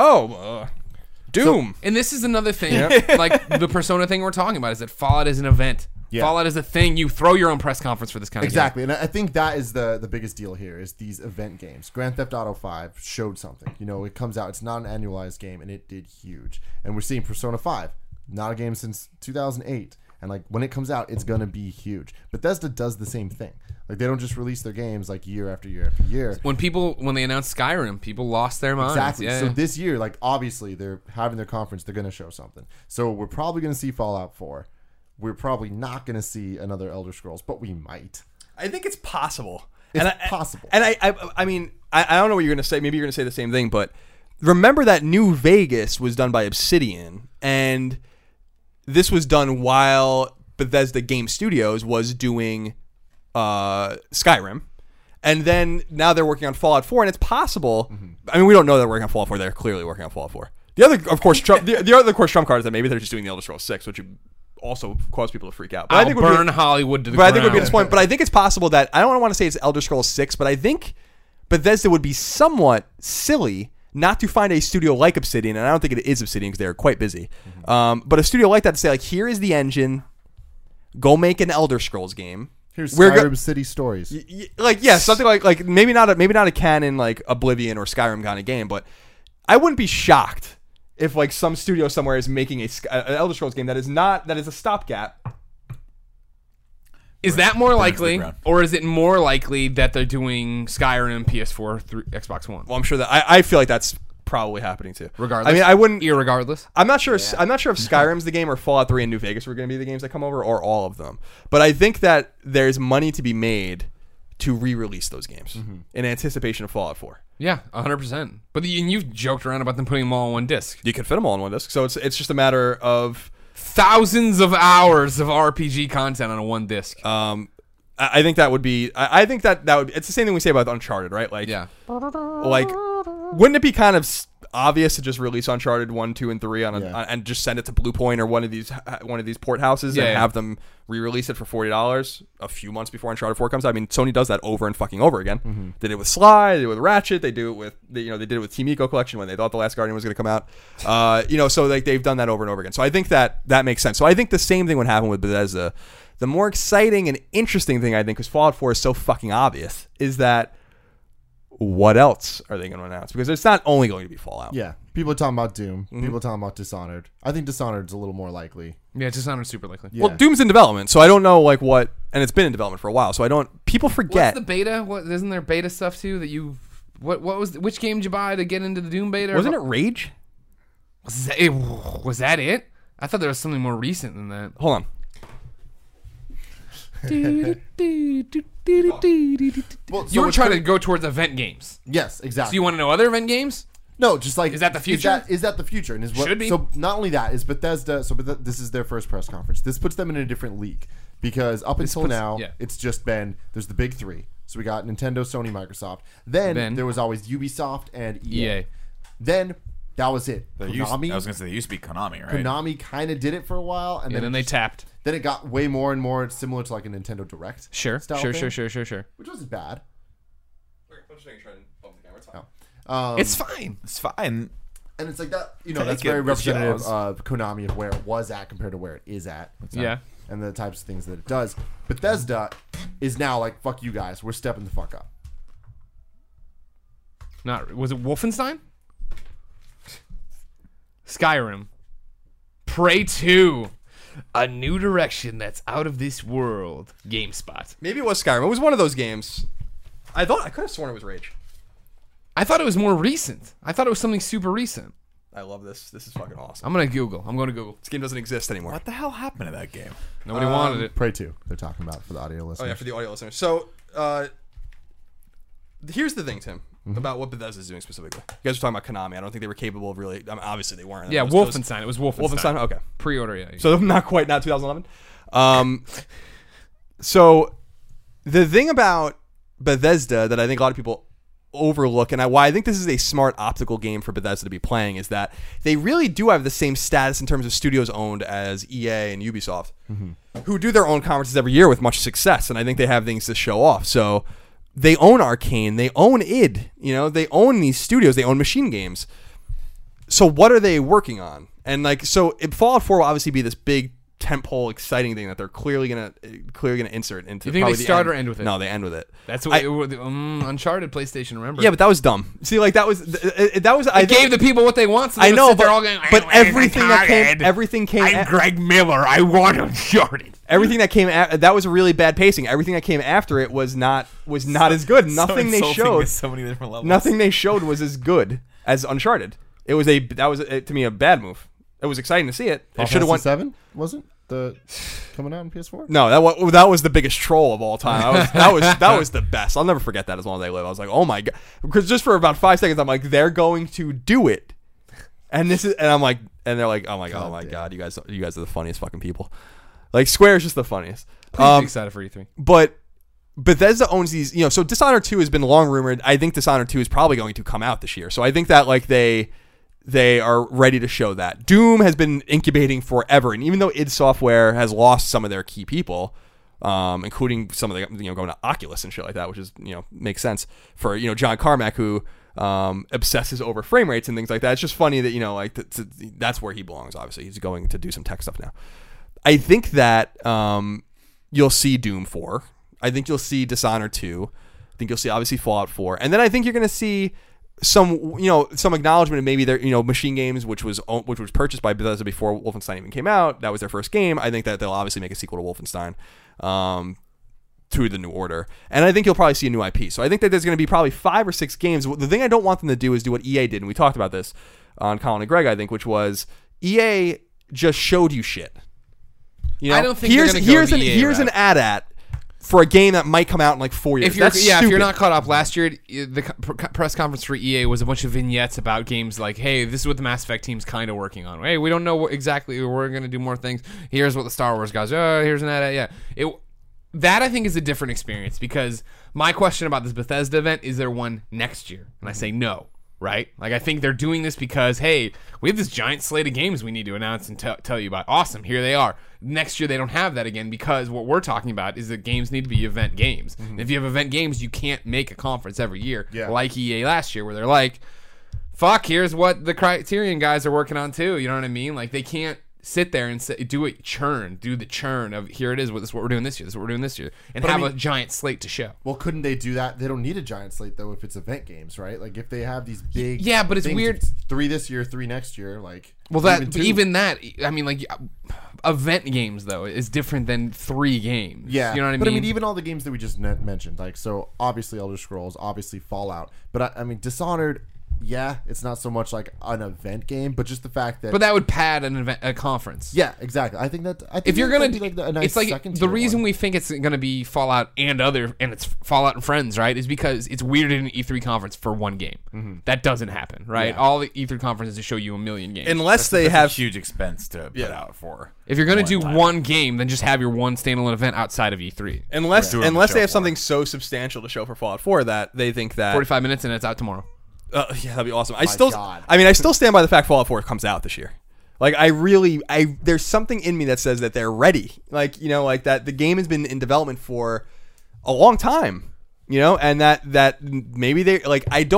Doom. So, and this is another thing. Yeah. Like, the Persona thing we're talking about is that Fallout is an event. Yeah. Fallout is a thing. You throw your own press conference for this kind of game. Exactly, and I think that is the biggest deal here is these event games. Grand Theft Auto 5 showed something. You know, it comes out. It's not an annualized game, and it did huge. And we're seeing Persona 5, not a game since 2008. And, like, when it comes out, it's going to be huge. Bethesda does the same thing. Like, they don't just release their games, like, year after year after year. When they announced Skyrim, people lost their minds. Exactly. Yeah. So this year, like, obviously, they're having their conference. They're going to show something. So we're probably going to see Fallout 4. We're probably not going to see another Elder Scrolls, but we might. I think it's possible. It's possible. And I mean, I don't know what you're going to say. Maybe you're going to say the same thing, but remember that New Vegas was done by Obsidian, and this was done while Bethesda Game Studios was doing Skyrim. And then now they're working on Fallout 4, and it's possible. Mm-hmm. I mean, we don't know they're working on Fallout 4. They're clearly working on Fallout 4. The other, of course, trump card is that maybe they're just doing the Elder Scrolls 6, which would also cause people to freak out. But I think burn Hollywood to the ground. I think would be this point. But I think it's possible that I don't want to say it's Elder Scrolls 6, but I think Bethesda would be somewhat silly not to find a studio like Obsidian, and I don't think it is Obsidian because they're quite busy. Mm-hmm. But a studio like that to say, like, here is the engine, go make an Elder Scrolls game. Here's Skyrim City Stories. Something like maybe not a canon like Oblivion or Skyrim kind of game, but I wouldn't be shocked if like some studio somewhere is making an Elder Scrolls game that is a stopgap. Is that more likely, or is it more likely that they're doing Skyrim, PS4, through Xbox One? Well, I'm sure that I feel like that's probably happening too. Regardless, I mean, I wouldn't. Irregardless, I'm not sure. Yeah. I'm not sure if Skyrim's the game or Fallout 3 and New Vegas were going to be the games that come over, or all of them. But I think that there's money to be made to re-release those games in anticipation of Fallout 4. Yeah, 100%. But you've joked around about them putting them all on one disc. You could fit them all on one disc. So it's just a matter of thousands of hours of RPG content on a one disc. I think that would be. I think that would. It's the same thing we say about Uncharted, right? Like, yeah. Like, wouldn't it be kind of obvious to just release Uncharted 1, 2, and 3 and just send it to Blue Point or one of these port houses and have them re-release it for $40 a few months before Uncharted 4 comes out? I mean, Sony does that over and fucking over again. Mm-hmm. They did it with Sly, they did it with Ratchet, they did it with Team Eco Collection when they thought The Last Guardian was going to come out. So like they've done that over and over again. So I think that makes sense. So I think the same thing would happen with Bethesda. The more exciting and interesting thing I think, because Fallout 4 is so fucking obvious, is that what else are they going to announce? Because it's not only going to be Fallout. Yeah. People are talking about Doom. Mm-hmm. People are talking about Dishonored. I think Dishonored's a little more likely. Yeah, Dishonored's super likely. Yeah. Well, Doom's in development, so I don't know, like, what... And it's been in development for a while, so I don't... People forget... What's the beta? Isn't there beta stuff, too, that you... What was... Which game did you buy to get into the Doom beta? Wasn't it Rage? Was that it? I thought there was something more recent than that. Hold on. You were trying to go towards event games. Yes, exactly. So you want to know other event games? No, just like... Is that the future? Is that the future? And should be. So not only that, is Bethesda... So this is their first press conference. This puts them in a different league. Because up until now, it's just been... There's the big three. So we got Nintendo, Sony, Microsoft. Then there was always Ubisoft and EA. Then... That was it. Konami. I was going to say, they used to be Konami, right? Konami kind of did it for a while. And then they tapped. Then it got way more and more similar to like a Nintendo Direct. Sure. Which wasn't bad. I'm just going to try to bump the camera. It's fine. It's fine. And it's like that, you know, that's very representative of Konami, of where it was at compared to where it is at. Yeah. And the types of things that it does. Bethesda is now like, fuck you guys. We're stepping the fuck up. Not, was it Wolfenstein? Skyrim. Prey 2. A new direction that's out of this world. GameSpot. Maybe it was Skyrim. It was one of those games. I thought, I could have sworn it was Rage. I thought it was more recent. I thought it was something super recent. I love this. This is fucking awesome. I'm going to Google. I'm going to Google. This game doesn't exist anymore. What the hell happened to that game? Nobody wanted it. Prey 2. They're talking about for the audio listeners. Oh, yeah, for the audio listeners. So, here's the thing, Tim, about what Bethesda's doing specifically. You guys were talking about Konami. I don't think they were capable of really... I mean, obviously, they weren't. Yeah, Wolfenstein. It was Wolfenstein. Wolfenstein? Okay. Pre-order, yeah. So, not quite, not 2011. So, the thing about Bethesda that I think a lot of people... overlook, and why I think this is a smart optical game for Bethesda to be playing, is that they really do have the same status in terms of studios owned as EA and Ubisoft, who do their own conferences every year with much success, and I think they have things to show off. So they own Arcane, they own id, you know, they own these studios, they own Machine Games. So what are they working on? And like, so Fallout 4 will obviously be this big tentpole exciting thing that they're clearly gonna insert into. You think they start or end with it? No, they end with it. That's what Uncharted, PlayStation. Remember? Yeah, but that was dumb. See, like that was. I gave the people what they want. So I know, but they're all going. But everything came. I'm Greg Miller. I want Uncharted. Everything that came after that was a really bad pacing. Everything that came after it was not as good. Nothing they showed. So many different levels. Nothing they showed was as good as Uncharted. It was to me a bad move. It was exciting to see it. It should have won. Seven wasn't the coming out on PS4. No, that was the biggest troll of all time. That was the best. I'll never forget that as long as I live. I was like, oh my god, because just for about 5 seconds, I'm like, they're going to do it, and I'm like, and they're like, oh my god, you guys are the funniest fucking people. Like Square is just the funniest. I'm excited for E3, but Bethesda owns these. You know, so Dishonored 2 has been long rumored. I think Dishonored 2 is probably going to come out this year. So I think that like they are ready to show that. Doom has been incubating forever, and even though id Software has lost some of their key people, including some of the, you know, going to Oculus and shit like that, which is, you know, makes sense for, you know, John Carmack, who obsesses over frame rates and things like that. It's just funny that, you know, like that's where he belongs. Obviously, he's going to do some tech stuff now. I think that you'll see Doom 4. I think you'll see Dishonored 2. I think you'll see obviously Fallout 4, and then I think you're going to see some acknowledgement of maybe their, you know, Machine Games, which was purchased by Bethesda before Wolfenstein even came out. That was their first game. I think that they'll obviously make a sequel to Wolfenstein, to the New Order, and I think you'll probably see a new IP. So I think that there's going to be probably 5 or 6 games. The thing I don't want them to do is do what EA did, and we talked about this on Colin and Greg, I think, which was EA just showed you shit. You know, I don't think here's an AT-AT for a game that might come out in like 4 years. If you're not caught up, last year the press conference for EA was a bunch of vignettes about games like, hey, this is what the Mass Effect team's kind of working on. Hey, we don't know exactly. We're going to do more things. Here's what the Star Wars guys. Oh, here's an ad. Yeah, that I think is a different experience, because my question about this Bethesda event is, there one next year? And I say no. Right? Like, I think they're doing this because, hey, we have this giant slate of games we need to announce and tell you about. Awesome. Here they are. Next year, they don't have that again, because what we're talking about is that games need to be event games. Mm-hmm. And if you have event games, you can't make a conference every year, like EA last year, where they're like, fuck, here's what the Criterion guys are working on too. You know what I mean? Like, they can't sit there and do the churn of, here it is, this is what we're doing this year, this is what we're doing this year, and but have a giant slate to show. Well, couldn't they do that? They don't need a giant slate though if it's event games, right? Like if they have these big but it's things, weird. It's 3 this year, 3 next year, like even that. I mean, like event games though is different than 3 games. Yeah, you know what I mean. But I mean, even all the games that we just mentioned, like so obviously Elder Scrolls, obviously Fallout, but I mean Dishonored. Yeah, it's not so much like an event game, but just the fact that... But that would pad an event, a conference. Yeah, exactly. I think if you're going to be like a nice second tier. The reason we think it's going to be Fallout and it's Fallout and Friends, right, is because it's weird in an E3 conference for one game. Mm-hmm. That doesn't happen, right? Yeah. All the E3 conferences to show you a million games. Unless they have huge expense to put out for. If you're going to do one game, then just have your one standalone event outside of E3. Unless they have something so substantial to show for Fallout 4 that they think that... 45 minutes and it's out tomorrow. Yeah, that'd be awesome. I still stand by the fact Fallout 4 comes out this year. Like, I really, there's something in me that says that they're ready. Like, you know, like that the game has been in development for a long time, you know, and that maybe they, like, I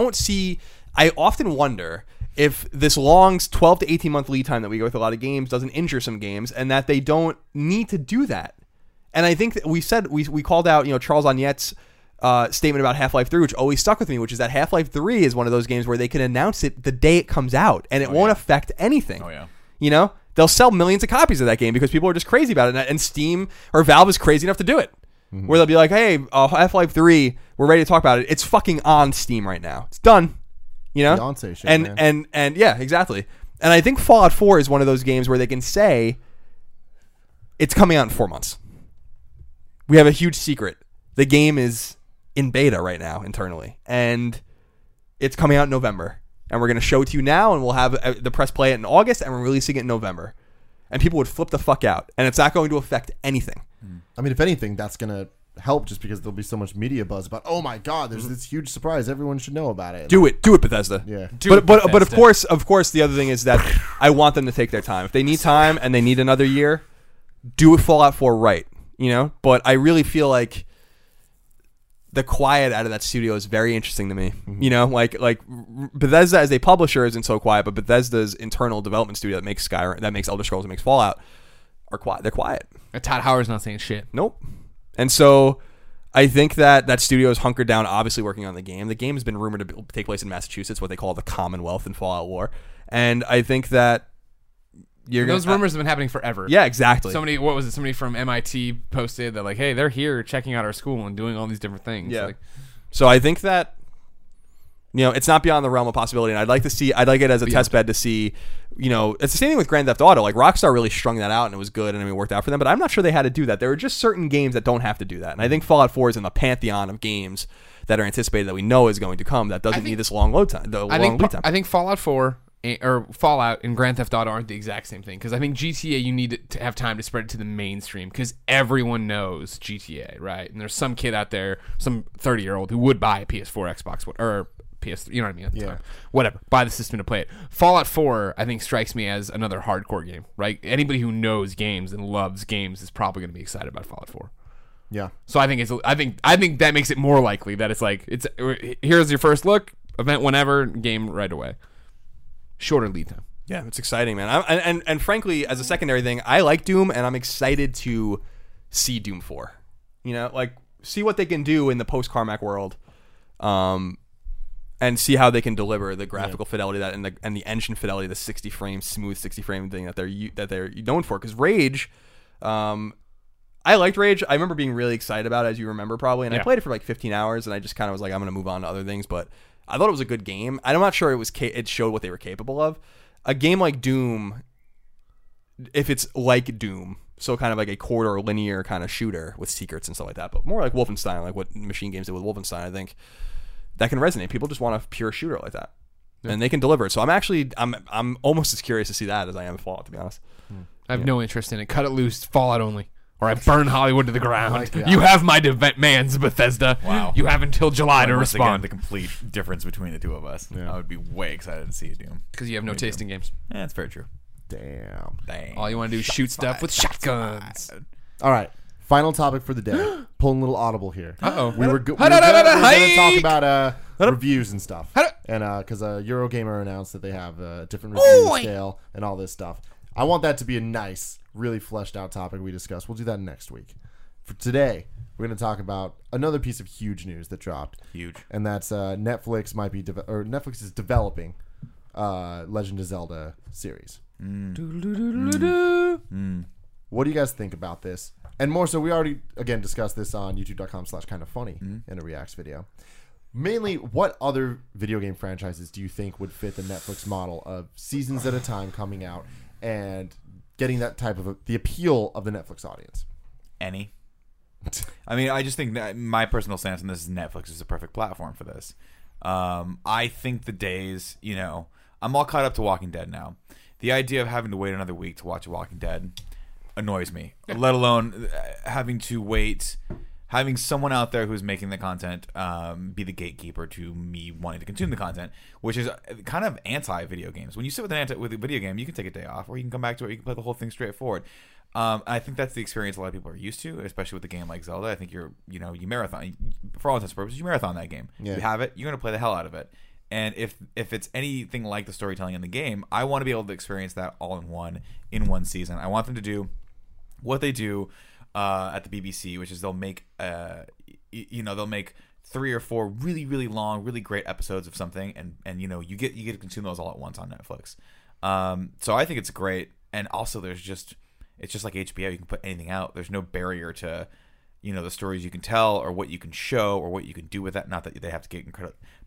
often wonder if this long 12 to 18 month lead time that we go with a lot of games doesn't injure some games, and that they don't need to do that. And I think that we called out, you know, Charles Agnet's statement about Half-Life 3, which always stuck with me, which is that Half-Life 3 is one of those games where they can announce it the day it comes out, and it won't affect anything. Oh, yeah. You know? They'll sell millions of copies of that game because people are just crazy about it, and Steam or Valve is crazy enough to do it. Mm-hmm. Where they'll be like, hey, Half-Life 3, we're ready to talk about it. It's fucking on Steam right now. It's done. You know? Beyonce shit, man. And yeah, exactly. And I think Fallout 4 is one of those games where they can say, it's coming out in 4 months. We have a huge secret. The game is in beta right now internally, and it's coming out in November. And we're going to show it to you now, and we'll have the press play it in August, and we're releasing it in November. And people would flip the fuck out, and it's not going to affect anything. I mean, if anything, that's going to help just because there'll be so much media buzz about, oh my God, there's this huge surprise. Everyone should know about it. Do it, Bethesda. Yeah. But of course, the other thing is that I want them to take their time. If they need time and they need another year, do Fallout 4 right, you know? But I really feel like the quiet out of that studio is very interesting to me. Mm-hmm. You know, like Bethesda as a publisher isn't so quiet, but Bethesda's internal development studio that makes Skyrim, that makes Elder Scrolls, that makes Fallout, are quiet. They're quiet. Todd Howard's not saying shit. Nope. And so I think that studio is hunkered down, obviously working on the game. The game has been rumored to take place in Massachusetts, what they call the Commonwealth in Fallout lore. And I think that those rumors have been happening forever. Yeah, exactly. Somebody from MIT posted that, like, hey, they're here checking out our school and doing all these different things. Yeah. So I think that, you know, it's not beyond the realm of possibility, and I'd like it as a test bed to see, you know, it's the same thing with Grand Theft Auto. Like, Rockstar really strung that out, and it was good, and it worked out for them, but I'm not sure they had to do that. There are just certain games that don't have to do that, and I think Fallout 4 is in the pantheon of games that are anticipated that we know is going to come that doesn't need this long load time. I think Fallout 4... or Fallout and Grand Theft Auto aren't the exact same thing, because I think GTA, you need to have time to spread it to the mainstream, because everyone knows GTA, right? And there's some kid out there, some 30-year-old who would buy a PS4, Xbox One, or PS3, you know what I mean? At the time. Whatever, buy the system to play it. Fallout 4, I think, strikes me as another hardcore game, right? Anybody who knows games and loves games is probably going to be excited about Fallout 4. Yeah. So I think that makes it more likely that it's like, it's here's your first look, event whenever, game right away. Shorter lead time. Yeah, it's exciting, man. And frankly, as a secondary thing, I like Doom, and I'm excited to see Doom 4. You know, like, see what they can do in the post-Carmack world, and see how they can deliver the graphical fidelity that and the engine fidelity, the 60-frame, smooth 60-frame thing that they're known for. Because Rage, I liked Rage. I remember being really excited about it, as you remember probably, and I played it for like 15 hours, and I just kind of was like, I'm going to move on to other things, but I thought it was a good game. I'm not sure it showed what they were capable of. A game like Doom, if it's like Doom, so kind of like a corridor linear kind of shooter with secrets and stuff like that, but more like Wolfenstein, like what Machine Games did with Wolfenstein, I think that can resonate. People just want a pure shooter like that, and they can deliver it. So I'm almost as curious to see that as I am Fallout, to be honest. I have no interest in it. Cut it loose, Fallout only. Or I burn Hollywood to the ground. Oh, you have my demands, Bethesda. Wow. You have until July to respond. Again, the complete difference between the two of us. Yeah. I would be way excited to see you, Doom. Because you have no taste in games. Yeah, that's very true. Damn. All you want to do is shoot stuff with shotguns. All right. Final topic for the day. Pulling a little audible here. Uh-oh. We were going to talk about reviews and stuff. And because Eurogamer announced that they have a different review scale and all this stuff. I want that to be a nice, really fleshed out topic we discuss. We'll do that next week. For today, we're going to talk about another piece of huge news that dropped. Huge. And that's Netflix might be Netflix is developing Legend of Zelda series. What do you guys think about this? And more so, we already, again, discussed this on youtube.com/kindoffunny in a Reacts video. Mainly, what other video game franchises do you think would fit the Netflix model of seasons at a time coming out and getting that type of the appeal of the Netflix audience? Any. I mean, I just think that my personal stance on this is Netflix is the perfect platform for this. I think the days, you know, I'm all caught up to Walking Dead now. The idea of having to wait another week to watch Walking Dead annoys me, let alone having to wait, having someone out there who's making the content be the gatekeeper to me wanting to consume the content, which is kind of anti-video games. When you sit with a video game, you can take a day off, or you can come back to it, you can play the whole thing straightforward. I think that's the experience a lot of people are used to, especially with a game like Zelda. I think you marathon, for all intents and purposes, you marathon that game. Yeah. You have it, you're going to play the hell out of it. And if it's anything like the storytelling in the game, I want to be able to experience that all in one season. I want them to do what they do at the BBC, which is they'll make three or four really, really long, really great episodes of something, and you know, you get to consume those all at once on Netflix. So I think it's great, and also it's just like HBO, you can put anything out. There's no barrier to, you know, the stories you can tell or what you can show or what you can do with that. Not that they have to get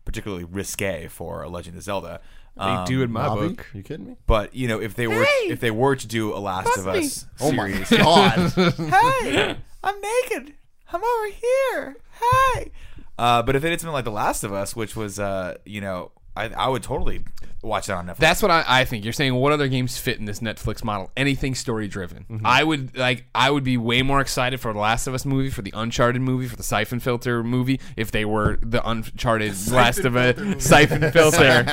particularly risque for A Legend of Zelda. They do in my book. Are you kidding me? But you know, if they were to do a Last of Us series, oh my God. Hey, I'm naked. I'm over here. Hey. But if it had something like The Last of Us, which was, you know, I would totally watch that on Netflix. That's what I think. You're saying what other games fit in this Netflix model? Anything story driven. Mm-hmm. I would be way more excited for The Last of Us movie, for the Uncharted movie, for the Siphon Filter movie if they were the Uncharted Last of Us Siphon Filter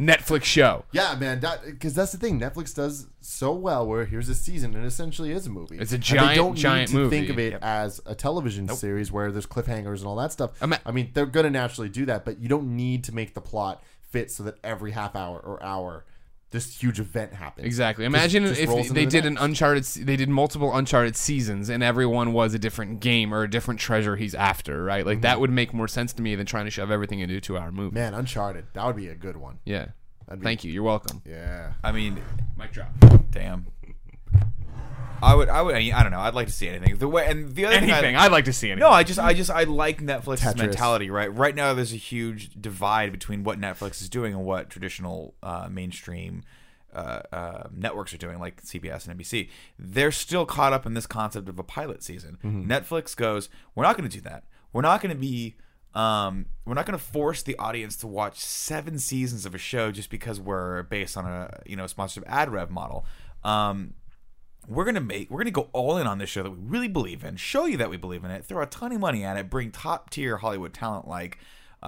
Netflix show. Yeah, man, because that's the thing. Netflix does so well where here's a season and essentially is a movie. It's a giant movie. Think of it as a television series where there's cliffhangers and all that stuff. I mean, they're going to naturally do that, but you don't need to make the plot fit so that every half hour or hour this huge event happens. Exactly. Imagine if they did multiple Uncharted seasons and everyone was a different game or a different treasure he's after, right? Like, mm-hmm. that would make more sense to me than trying to shove everything into a 2-hour movie. Man, Uncharted. That would be a good one. Yeah. Thank you. You're welcome. Yeah. I mean, mic drop. Damn. I don't know. I'd like to see anything. I'd like to see anything. No, I like Netflix's mentality, right? Right now, there's a huge divide between what Netflix is doing and what traditional mainstream networks are doing, like CBS and NBC. They're still caught up in this concept of a pilot season. Mm-hmm. Netflix goes, we're not going to do that. We're not going to be. We're not going to force the audience to watch 7 seasons of a show just because we're based on a sponsored ad rev model. We're gonna go all in on this show that we really believe in, show you that we believe in it, throw a ton of money at it, bring top tier Hollywood talent like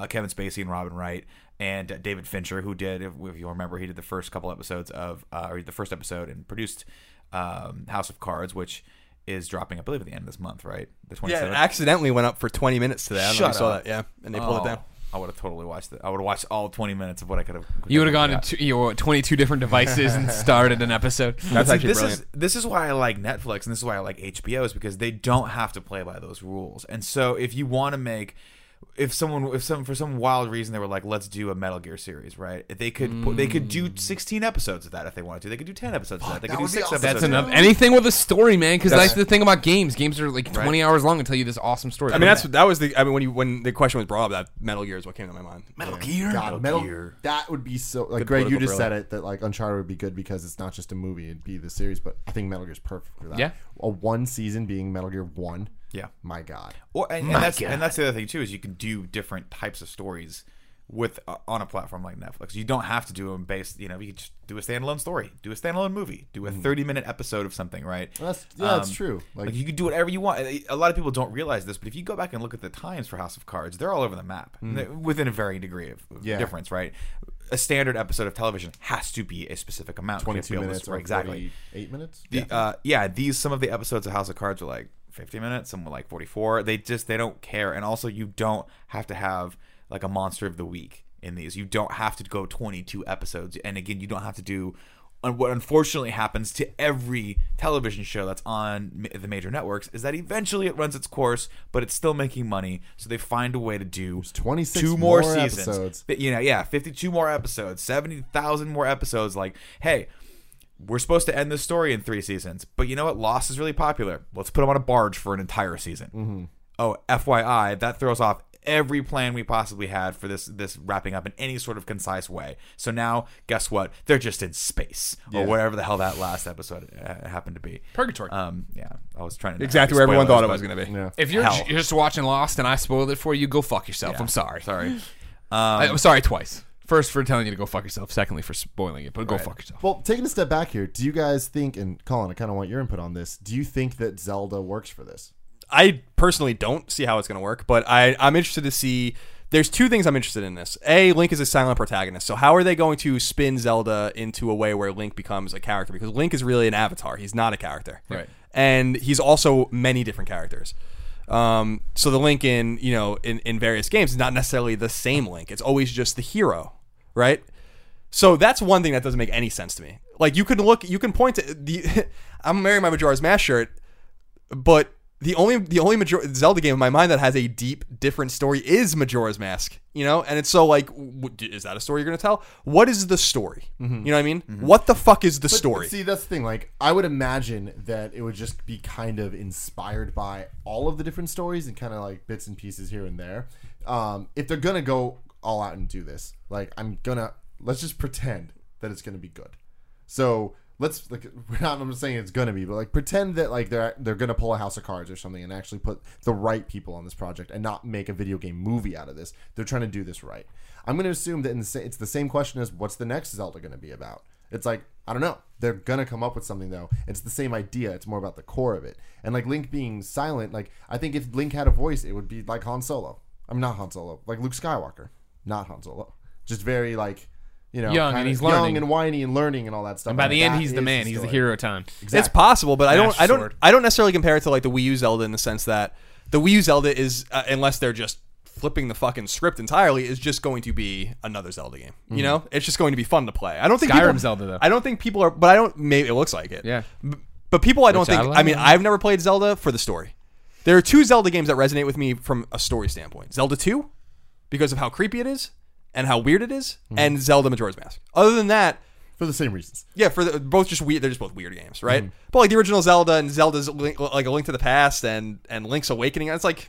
Kevin Spacey and Robin Wright and David Fincher, who did, if you remember, he did the first couple episodes of or the first episode and produced House of Cards, which is dropping, I believe, at the end of this month, right? The 27th. Yeah, it accidentally went up for 20 minutes today. I saw that, yeah. And they pulled it down. I would have totally watched it. I would have watched all 20 minutes of what I could have. You would have gone to 22 different devices and started an episode. That's actually brilliant. This is why I like Netflix, and this is why I like HBO, is because they don't have to play by those rules. And so if you want to make... for some wild reason they were like, let's do a Metal Gear series, right? They could they could do 16 episodes of that if they wanted to. They could do 10 episodes of that. They could do 6 episodes. That's enough. Anything with a story, man, because that's the thing about games. Games are like 20 hours long and tell you this awesome story. I mean, when the question was brought up, that Metal Gear is what came to my mind. Metal Gear. That would be so like, Greg, you just said it, that like Uncharted would be good because it's not just a movie, it'd be the series. But I think Metal Gear's perfect for that. Yeah, a one season being Metal Gear 1. Yeah, my God. And that's the other thing too, is you can do different types of stories with on a platform like Netflix. You don't have to do them based. You know, you can just do a standalone story, do a standalone movie, do a 30-minute episode of something. Right? That's true. Like you can do whatever you want. A lot of people don't realize this, but if you go back and look at the times for House of Cards, they're all over the map within a varying degree of difference. Right? A standard episode of television has to be a specific amount. 22 minutes, or exactly 8 minutes. Some of the episodes of House of Cards are like 50 minutes, some were like 44. They don't care. And also, you don't have to have like a monster of the week in these. You don't have to go 22 episodes. And again, you don't have to do what unfortunately happens to every television show that's on the major networks, is that eventually it runs its course, but it's still making money. So they find a way to do 26 two more seasons, episodes. 52 more episodes, 70,000 more episodes. Like, hey, we're supposed to end this story in 3 seasons, but you know what? Lost is really popular. Let's put them on a barge for an entire season. Mm-hmm. Oh, FYI, that throws off every plan we possibly had for this wrapping up in any sort of concise way. So now, guess what? They're just in space or whatever the hell that last episode happened to be. Purgatory. Yeah, I was trying to exactly where everyone thought it was going to be. Yeah. If you're just watching Lost and I spoiled it for you, go fuck yourself. Yeah. I'm sorry. I'm sorry twice. First, for telling you to go fuck yourself. Secondly, for spoiling it, but go fuck yourself. Well, taking a step back here, do you guys think, and Colin, I kind of want your input on this, do you think that Zelda works for this? I personally don't see how it's going to work, but I'm interested to see... There's two things I'm interested in this. A, Link is a silent protagonist. So how are they going to spin Zelda into a way where Link becomes a character? Because Link is really an avatar. He's not a character. Right. And he's also many different characters. So the Link in various games is not necessarily the same Link. It's always just the hero, right? So that's one thing that doesn't make any sense to me. Like, you can point to I'm wearing my Majora's Mask shirt, but The only Zelda game in my mind that has a deep, different story is Majora's Mask, you know? And it's so like, is that a story you're going to tell? What is the story? Mm-hmm. You know what I mean? Mm-hmm. What the fuck is the story? But see, that's the thing. Like, I would imagine that it would just be kind of inspired by all of the different stories and kind of like bits and pieces here and there. If they're going to go all out and do this, like, let's just pretend that it's going to be good. So... I'm saying it's gonna be, but like pretend that like they're gonna pull a House of Cards or something and actually put the right people on this project and not make a video game movie out of this. They're trying to do this right. I'm gonna assume that it's the same question as what's the next Zelda gonna be about. It's like, I don't know. They're gonna come up with something though. It's the same idea. It's more about the core of it. And like Link being silent, like I think if Link had a voice, it would be like Han Solo. I'm not Han Solo. Like Luke Skywalker, not Han Solo. Just very like. You know, young and he's learning, young and whiny and learning and all that stuff. And by the end, he's the man. He's the hero. Time. Exactly. It's possible, but I don't necessarily compare it to like the Wii U Zelda in the sense that the Wii U Zelda is, unless they're just flipping the fucking script entirely, is just going to be another Zelda game. Mm-hmm. You know, it's just going to be fun to play. I don't think Skyrim Zelda though. I don't think people are, but I don't. Maybe it looks like it. Yeah. But people, I don't think. I mean, I've never played Zelda for the story. There are two Zelda games that resonate with me from a story standpoint. Zelda 2, because of how creepy it is. And how weird it is, and Zelda Majora's Mask. Other than that... For the same reasons. Yeah, both just weird. They're just both weird games, right? Mm. But like the original Zelda and Zelda's like A Link to the Past and Link's Awakening, it's like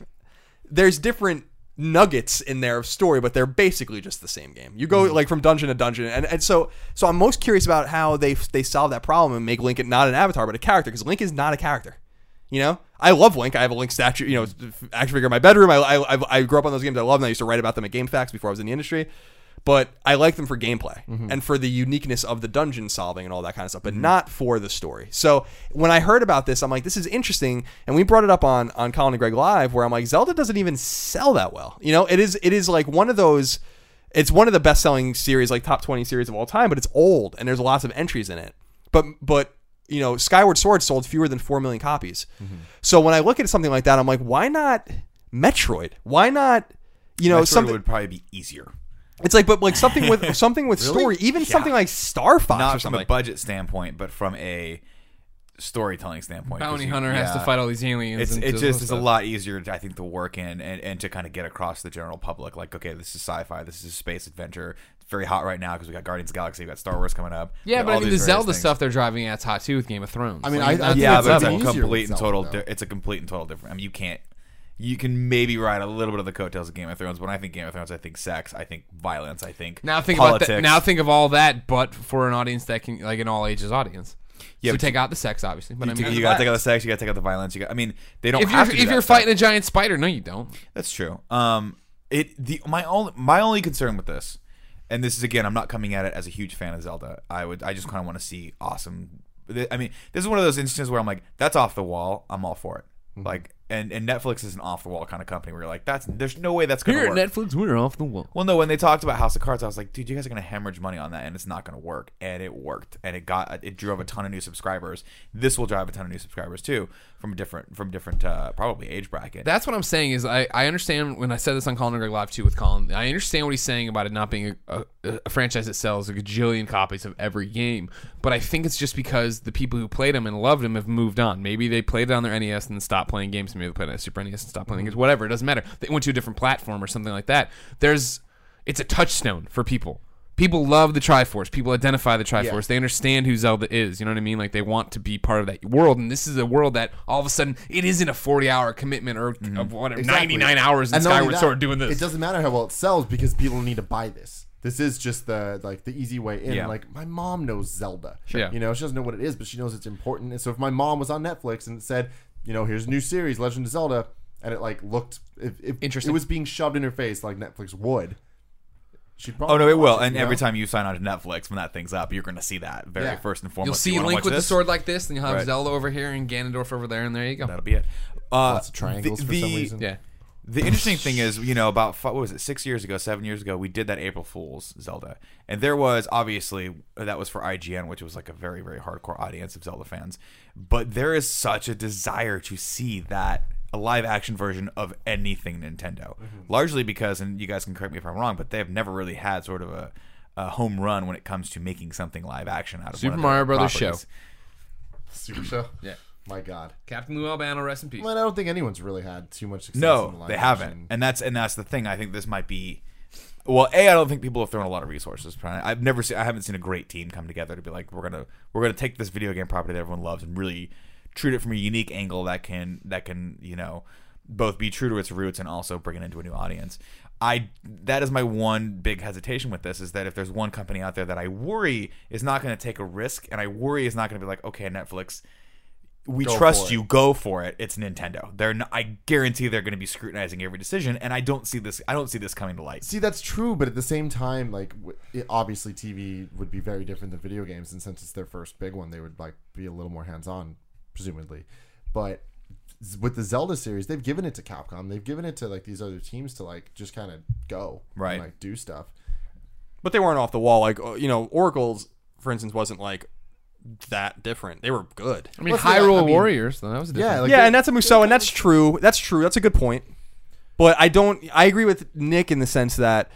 there's different nuggets in there of story, but they're basically just the same game. You go like from dungeon to dungeon, and so I'm most curious about how they solve that problem and make Link not an avatar, but a character, because Link is not a character. You know, I love Link. I have a Link statue, you know, action figure in my bedroom. I grew up on those games. I love them. I used to write about them at GameFAQs before I was in the industry. But I like them for gameplay and for the uniqueness of the dungeon solving and all that kind of stuff, but not for the story. So when I heard about this, I'm like, this is interesting. And we brought it up on Colin and Greg Live, where I'm like, Zelda doesn't even sell that well. You know, it is like one of those. It's one of the best selling series, like top 20 series of all time, but it's old and there's lots of entries in it. But. You know, Skyward Sword sold fewer than 4 million copies. Mm-hmm. So when I look at something like that, I'm like, why not Metroid? Why not, you know, Metroid something would probably be easier. It's like, but like something with really? Story, even something like Star Fox. Not or something. From a budget standpoint, but from a storytelling standpoint. Bounty Hunter has to fight all these aliens. It's a lot easier, I think, to work in and to kind of get across the general public. Like, okay, this is sci-fi. This is space adventure. Very hot right now because we got Guardians of the Galaxy, we got Star Wars coming up. Yeah, but I mean the Zelda stuff they're driving at's hot too with Game of Thrones. I mean, it's a complete and total different. I mean, you can maybe ride a little bit of the coattails of Game of Thrones. When I think Game of Thrones, I think sex, I think violence, I think politics. About that. Now think of all that, but for an audience that can like an all ages audience. Yeah, so take out the sex, obviously. But you gotta take out the sex. You gotta take out the violence. If you're fighting a giant spider, no, you don't. That's true. My only concern with this. And this is, again, I'm not coming at it as a huge fan of Zelda. I just kind of want to see awesome. I mean, this is one of those instances where I'm like, that's off the wall. I'm all for it. Mm-hmm. Like, and Netflix is an off the wall kind of company where you're like, there's no way that's going to work. Here at Netflix, we're off the wall. Well, no, when they talked about House of Cards, I was like, dude, you guys are going to hemorrhage money on that, and it's not going to work. And it worked, and it drove a ton of new subscribers. This will drive a ton of new subscribers too, from different probably age bracket. That's what I'm saying is I understand when I said this on Colin and Greg Live too with Colin. I understand what he's saying about it not being a franchise that sells a gajillion copies of every game, but I think it's just because the people who played them and loved them have moved on. Maybe they played it on their NES and stopped playing games. Maybe they played it on Super NES and stopped playing games. Whatever, it doesn't matter. They went to a different platform or something like that. It's a touchstone for people. People love the Triforce. People identify the Triforce. Yeah. They understand who Zelda is. You know what I mean? Like, they want to be part of that world. And this is a world that, all of a sudden, it isn't a 40-hour commitment or of whatever, exactly. 99 hours in Skyward Sword doing this. It doesn't matter how well it sells because people need to buy this. This is just the easy way in. Yeah. Like, my mom knows Zelda. Sure. Yeah. You know, she doesn't know what it is, but she knows it's important. And so if my mom was on Netflix and it said, you know, here's a new series, Legend of Zelda, and it, like, looked... Interesting. It was being shoved in her face like Netflix would. Oh, no, it will. And every time you sign on to Netflix, when that thing's up, you're going to see that very first and foremost. You'll see Link with the sword like this, and you'll have Zelda over here and Ganondorf over there, and there you go. That'll be it. Lots of triangles for some reason. Yeah. The interesting thing is, you know, about, 7 years ago, we did that April Fool's Zelda. And there was, obviously, that was for IGN, which was like a very, very hardcore audience of Zelda fans. But there is such a desire to see that. A live action version of anything Nintendo, largely because, and you guys can correct me if I'm wrong, but they have never really had sort of a home run when it comes to making something live action out of Super Mario Brothers properties. Super Show, yeah. My God, Captain Lou Albano, rest in peace. Well, I don't think anyone's really had too much success. No, they haven't, and that's the thing. I think this might be. Well, A, I don't think people have thrown a lot of resources. I haven't seen a great team come together to be like, we're gonna take this video game property that everyone loves and really treat it from a unique angle that can both be true to its roots and also bring it into a new audience. That is my one big hesitation with this, is that if there's one company out there that I worry is not going to take a risk, and I worry is not going to be like, okay, Netflix, we trust you, go for it. It's Nintendo. I guarantee they're going to be scrutinizing every decision, and I don't see this coming to light. See, that's true, but at the same time, like, obviously TV would be very different than video games, and since it's their first big one, they would like be a little more hands-on, presumably. But with the Zelda series, they've given it to Capcom. They've given it to like these other teams to like just kind of go right and like do stuff. But they weren't off the wall. Like, Oracle's, for instance, wasn't like that different. They were good. I mean, Hyrule Warriors, though, that was different. Yeah, like and that's a Musou, and that's true. That's true. That's a good point. But I agree with Nick in the sense that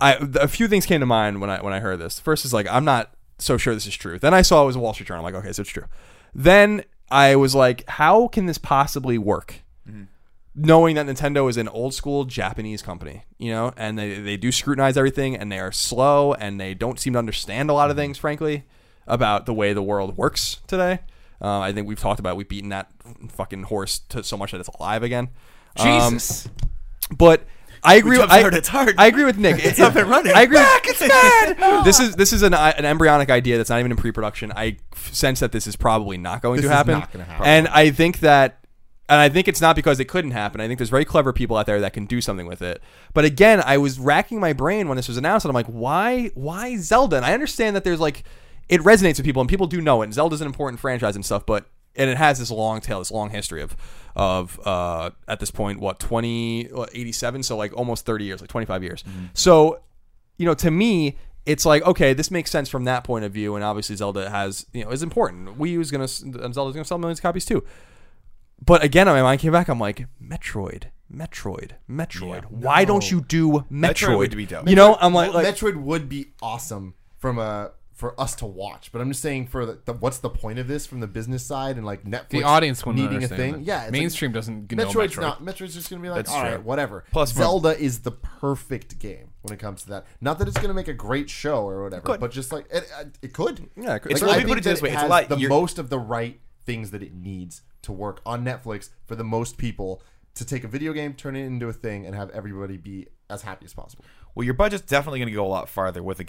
a few things came to mind when I heard this. First is like, I'm not so sure this is true. Then I saw it was a Wall Street Journal. I'm like, okay, so it's true. Then I was like, how can this possibly work? Mm-hmm. Knowing that Nintendo is an old school Japanese company, and they do scrutinize everything, and they are slow, and they don't seem to understand a lot of things, frankly, about the way the world works today. I think we've talked about, we've beaten that fucking horse so much that it's alive again. Jesus. But I agree with I agree with Nick. It's up and running. I agree. It's bad. This is an embryonic idea that's not even in pre-production. I sense that this is probably not going to happen. Not going to happen. And I think that, and I think it's not because it couldn't happen. I think there's very clever people out there that can do something with it. But again, I was racking my brain when this was announced, and I'm like, why Zelda? And I understand that there's like, it resonates with people, and people do know it. And Zelda's an important franchise and stuff, but. And it has this long tail, this long history of at this point, 87? So like almost 30 years, like 25 years. Mm-hmm. So, to me, it's like, okay, this makes sense from that point of view. And obviously Zelda has, is important. Wii U is Zelda's going to sell millions of copies too. But again, my mind came back. I'm like, Metroid. Yeah, why don't you do Metroid? Would be dope. I'm like Metroid would be awesome for us to watch, but I'm just saying for what's the point of this from the business side and like Netflix, the audience needing a thing. That. Yeah, mainstream doesn't know Metroid's Metroid. Metroid's just gonna be like, all right, whatever. Plus, Zelda is the perfect game when it comes to that. Not that it's gonna make a great show or whatever, but just like it could. Yeah, it could. Like, I think put it this way, it's like the most of the right things that it needs to work on Netflix for the most people to take a video game, turn it into a thing, and have everybody be as happy as possible. Well, your budget's definitely going to go a lot farther with a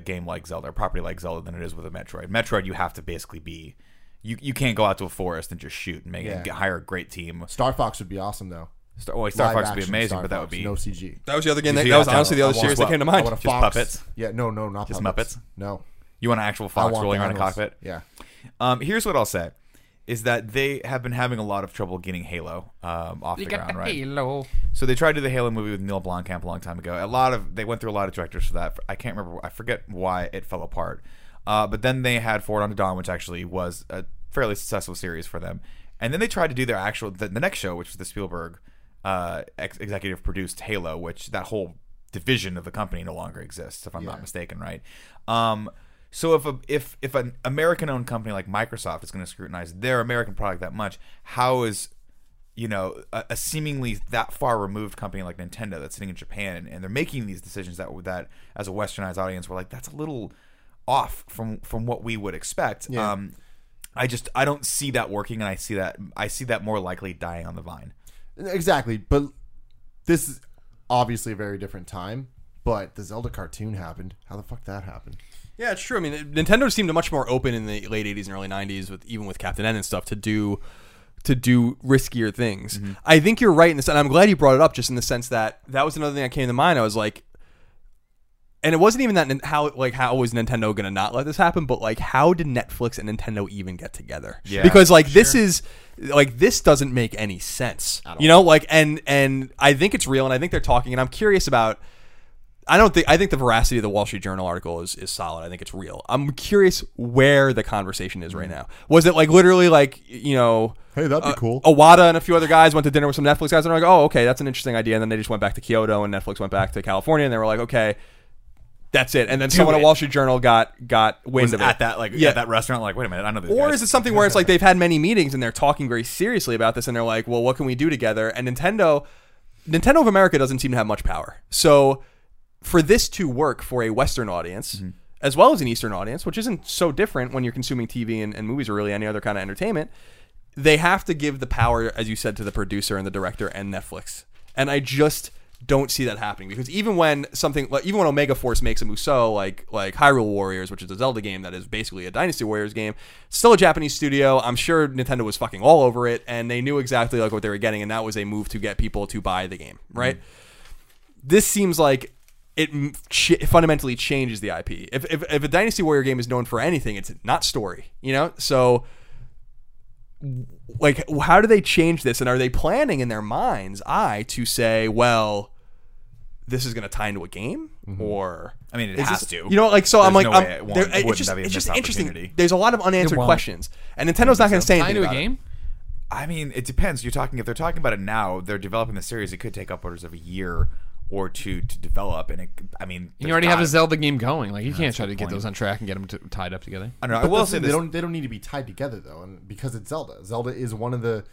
game like Zelda, a property like Zelda, than it is with a Metroid. Metroid, you have to basically be, you can't go out to a forest and just shoot and hire a great team. Star Fox would be awesome though. Star Fox would be amazing, but that would be no CG. That was the other game. That was honestly the other series that came to mind. Just puppets. Yeah, no, not just puppets. Muppets. No, you want an actual fox rolling around a cockpit. Yeah. Here's what I'll say. Is that they have been having a lot of trouble getting Halo off the ground, right? Halo. So they tried to do the Halo movie with Neil Blomkamp a long time ago. They went through a lot of directors for that. I can't remember. I forget why it fell apart. But then they had Forward Unto Dawn, which actually was a fairly successful series for them. And then they tried to do their actual the next show, which was the Spielberg executive produced Halo, which that whole division of the company no longer exists, if I'm not mistaken, right? So if an American-owned company like Microsoft is going to scrutinize their American product that much, how is a seemingly that far removed company like Nintendo that's sitting in Japan and they're making these decisions that as a Westernized audience we're like, that's a little off from what we would expect. Yeah. I don't see that working, and I see that more likely dying on the vine. Exactly, but this is obviously a very different time. But the Zelda cartoon happened. How the fuck that happened? Yeah, it's true. I mean, Nintendo seemed much more open in the late 80s and early 90s, even with Captain N and stuff, to do riskier things. Mm-hmm. I think you're right in this, and I'm glad you brought it up just in the sense that was another thing that came to mind. I was like, and it wasn't even that how was Nintendo going to not let this happen, but like how did Netflix and Nintendo even get together? Yeah, because like this is like this doesn't make any sense. At all. Like and I think it's real, and I think they're talking, and I'm curious about I think the veracity of the Wall Street Journal article is solid. I think it's real. I'm curious where the conversation is right now. Was it like literally like, hey, that'd be cool. Iwata and a few other guys went to dinner with some Netflix guys and they're like, oh, okay, that's an interesting idea. And then they just went back to Kyoto and Netflix went back to California and they were like, okay, That's it. And then someone at Wall Street Journal got wind of it. At that, like, yeah, at that restaurant, like, wait a minute, I know this. Or is it something where it's like they've had many meetings and they're talking very seriously about this and they're like, well, what can we do together? And Nintendo of America doesn't seem to have much power. So for this to work for a Western audience, mm-hmm. as well as an Eastern audience, which isn't so different when you're consuming TV and movies or really any other kind of entertainment, they have to give the power, as you said, to the producer and the director and Netflix. And I just don't see that happening, because even when Omega Force makes a Musou like Hyrule Warriors, which is a Zelda game that is basically a Dynasty Warriors game, still a Japanese studio. I'm sure Nintendo was fucking all over it, and they knew exactly like what they were getting, and that was a move to get people to buy the game, right? Mm-hmm. This seems like it fundamentally changes the IP. If a Dynasty Warrior game is known for anything, it's not story, you know? So like, how do they change this? And are they planning in their mind's eye to say, well, this is going to tie into a game? Mm-hmm. Or, I mean, it has to. You know, like, so it's just interesting. There's a lot of unanswered questions. And Nintendo's not going to say anything about it. Tie into a game? I mean, it depends. If they're talking about it now, they're developing the series, it could take upwards of a year or two to develop, and you already have a Zelda game going. Like, you can't try to get those on track and get them tied up together. I don't know. I will say this. They don't need to be tied together though, and because it's Zelda. Zelda is one of the.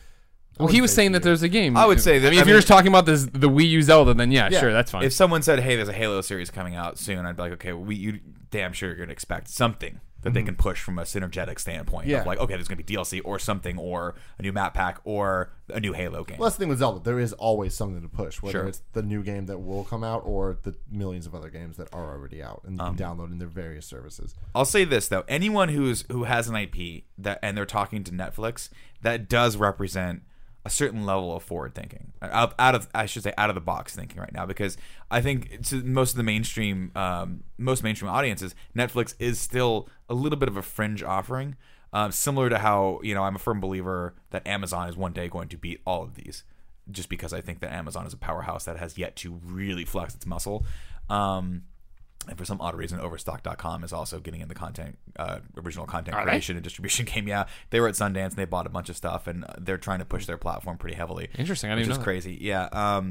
Well, he was saying that there's a game. I would say that. I mean, if you're just talking about the Wii U Zelda, then yeah, sure, that's fine. If someone said, "Hey, there's a Halo series coming out soon," I'd be like, "Okay, well, you damn sure you're gonna expect something that mm-hmm. they can push from a synergetic standpoint." Yeah. Of like, okay, there's gonna be DLC or something, or a new map pack, or a new Halo game. Well, that's the thing with Zelda. There is always something to push, whether it's the new game that will come out or the millions of other games that are already out and downloading their various services. I'll say this though: anyone who has an IP that and they're talking to Netflix, that does represent a certain level of forward thinking, out of the box thinking right now, because I think to most of the mainstream, audiences, Netflix is still a little bit of a fringe offering. Similar to how, you know, I'm a firm believer that Amazon is one day going to beat all of these, just because I think that Amazon is a powerhouse that has yet to really flex its muscle. And for some odd reason, Overstock.com is also getting in the original content creation and distribution game. Yeah, they were at Sundance and they bought a bunch of stuff, and they're trying to push their platform pretty heavily. Interesting, I didn't know. Which is crazy, yeah.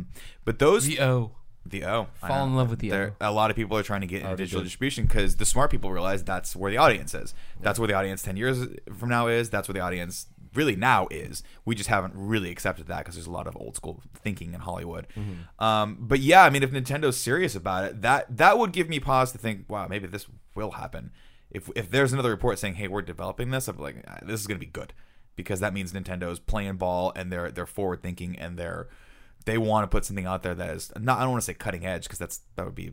But those fall in love with the O. A lot of people are trying to get into digital distribution because the smart people realize that's where the audience is. That's where the audience 10 years from now is. That's where the audience really now is. We just haven't really accepted that because there's a lot of old school thinking in Hollywood. Mm-hmm. But yeah, I mean, if Nintendo's serious about it, that would give me pause to think, wow, maybe this will happen. If there's another report saying, hey, we're developing this, I'm like, this is going to be good, because that means Nintendo's playing ball and they're forward thinking and they want to put something out there that is not, I don't want to say cutting edge, because that would be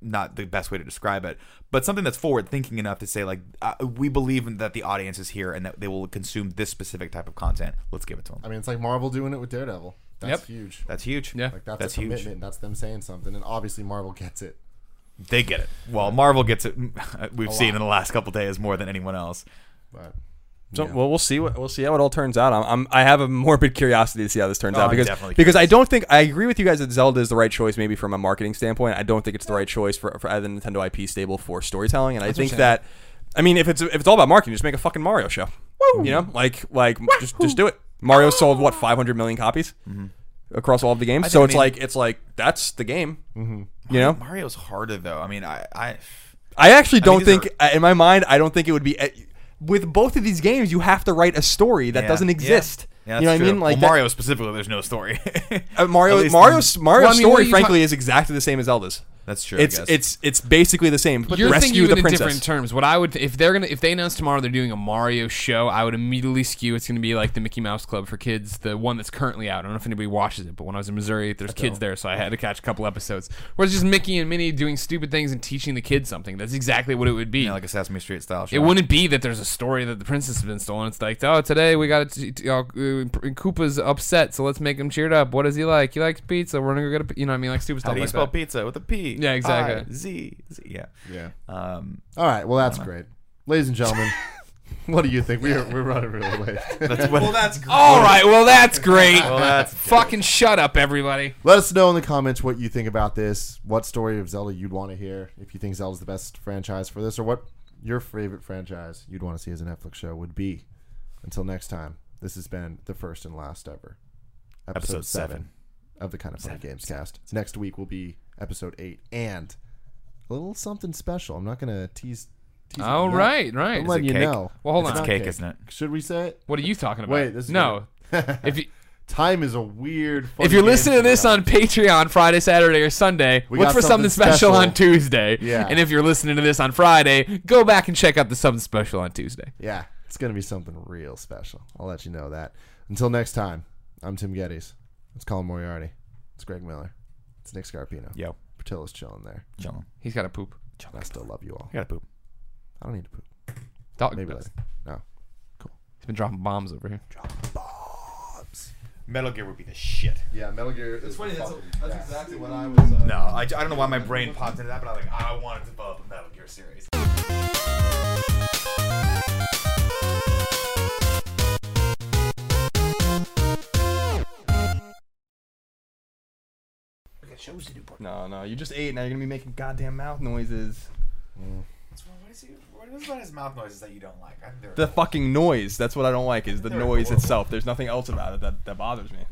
not the best way to describe it, but something that's forward thinking enough to say, like, we believe that the audience is here and that they will consume this specific type of content. Let's give it to them. I mean, it's like Marvel doing it with Daredevil. That's huge. That's huge. Yeah, like, that's a commitment. Huge. That's them saying something, and obviously Marvel gets it. They get it. Well, Marvel gets it. We've seen in the last couple of days more than anyone else. But. So well, we'll see how it all turns out. I have a morbid curiosity to see how this turns out, because I don't think I agree with you guys that Zelda is the right choice. Maybe from a marketing standpoint, I don't think it's the right choice for the Nintendo IP stable for storytelling. And that's, I think that, I mean, if it's all about marketing, just make a fucking Mario show. Woo. You know, like Wahoo. just do it. Mario sold 500 million copies across all of the games. So it's like that's the game. Mm-hmm. You know, Mario's harder though. I mean, I actually don't think in my mind, I don't think it would be. With both of these games, you have to write a story that doesn't exist. Yeah, you know what I mean? Like, well, Mario specifically, there's no story. Mario's story, frankly, is exactly the same as Zelda's. That's true. It's basically the same. But you're thinking in different terms. What I would, if they announce tomorrow they're doing a Mario show, I would immediately skew. It's going to be like the Mickey Mouse Club for kids, the one that's currently out. I don't know if anybody watches it, but when I was in Missouri, there's kids there, so I had to catch a couple episodes. Where it's just Mickey and Minnie doing stupid things and teaching the kids something. That's exactly what it would be. Yeah, like a Sesame Street style show. It wouldn't be that there's a story that the princess has been stolen. It's like, oh, today we got Koopa's upset, so let's make him cheered up. What does he like? He likes pizza. We're going to go get a, you know what I mean? Like stupid stuff like that. How do you spell pizza? With a P. Yeah, exactly. Z. Yeah. All right. Well, that's great, ladies and gentlemen. What do you think? We're running really late. That's great. All right. Well, that's great. Fucking shut up, everybody. Let us know in the comments what you think about this. What story of Zelda you'd want to hear? If you think Zelda's the best franchise for this, or what your favorite franchise you'd want to see as a Netflix show would be. Until next time, this has been the first and last ever episode 7 of the Kind of Funny Games Cast. Next week will be episode 8, and a little something special. I'm not going to tease. Oh, right. I'm letting you know. Well, hold on. It's cake, isn't it? Should we say it? What are you talking about? Wait, this is no. If you... Time is a weird. If you're listening to this on Patreon Friday, Saturday, or Sunday, look for something special on Tuesday. Yeah. And if you're listening to this on Friday, go back and check out the something special on Tuesday. Yeah, it's going to be something real special. I'll let you know that. Until next time, I'm Tim Geddes. It's Colin Moriarty. It's Greg Miller. It's Nick Scarpino. Yo. Portillo's chilling there. Chilling. He's got to poop. I still love you all. You got to poop. I don't need to poop. Dog maybe does. Later. No. Cool. He's been dropping bombs over here. Dropping bombs. Metal Gear would be the shit. Yeah, Metal Gear. It's funny. That's exactly what I was. No, I don't know why my brain popped into that, but I'm like, I wanted to develop a Metal Gear series. I got shows to do. No, you just ate. Now you're gonna be making goddamn mouth noises. Mm. What is about his mouth noises that you don't like? The fucking noise. That's what I don't like, is the noise itself. There's nothing else about it that bothers me.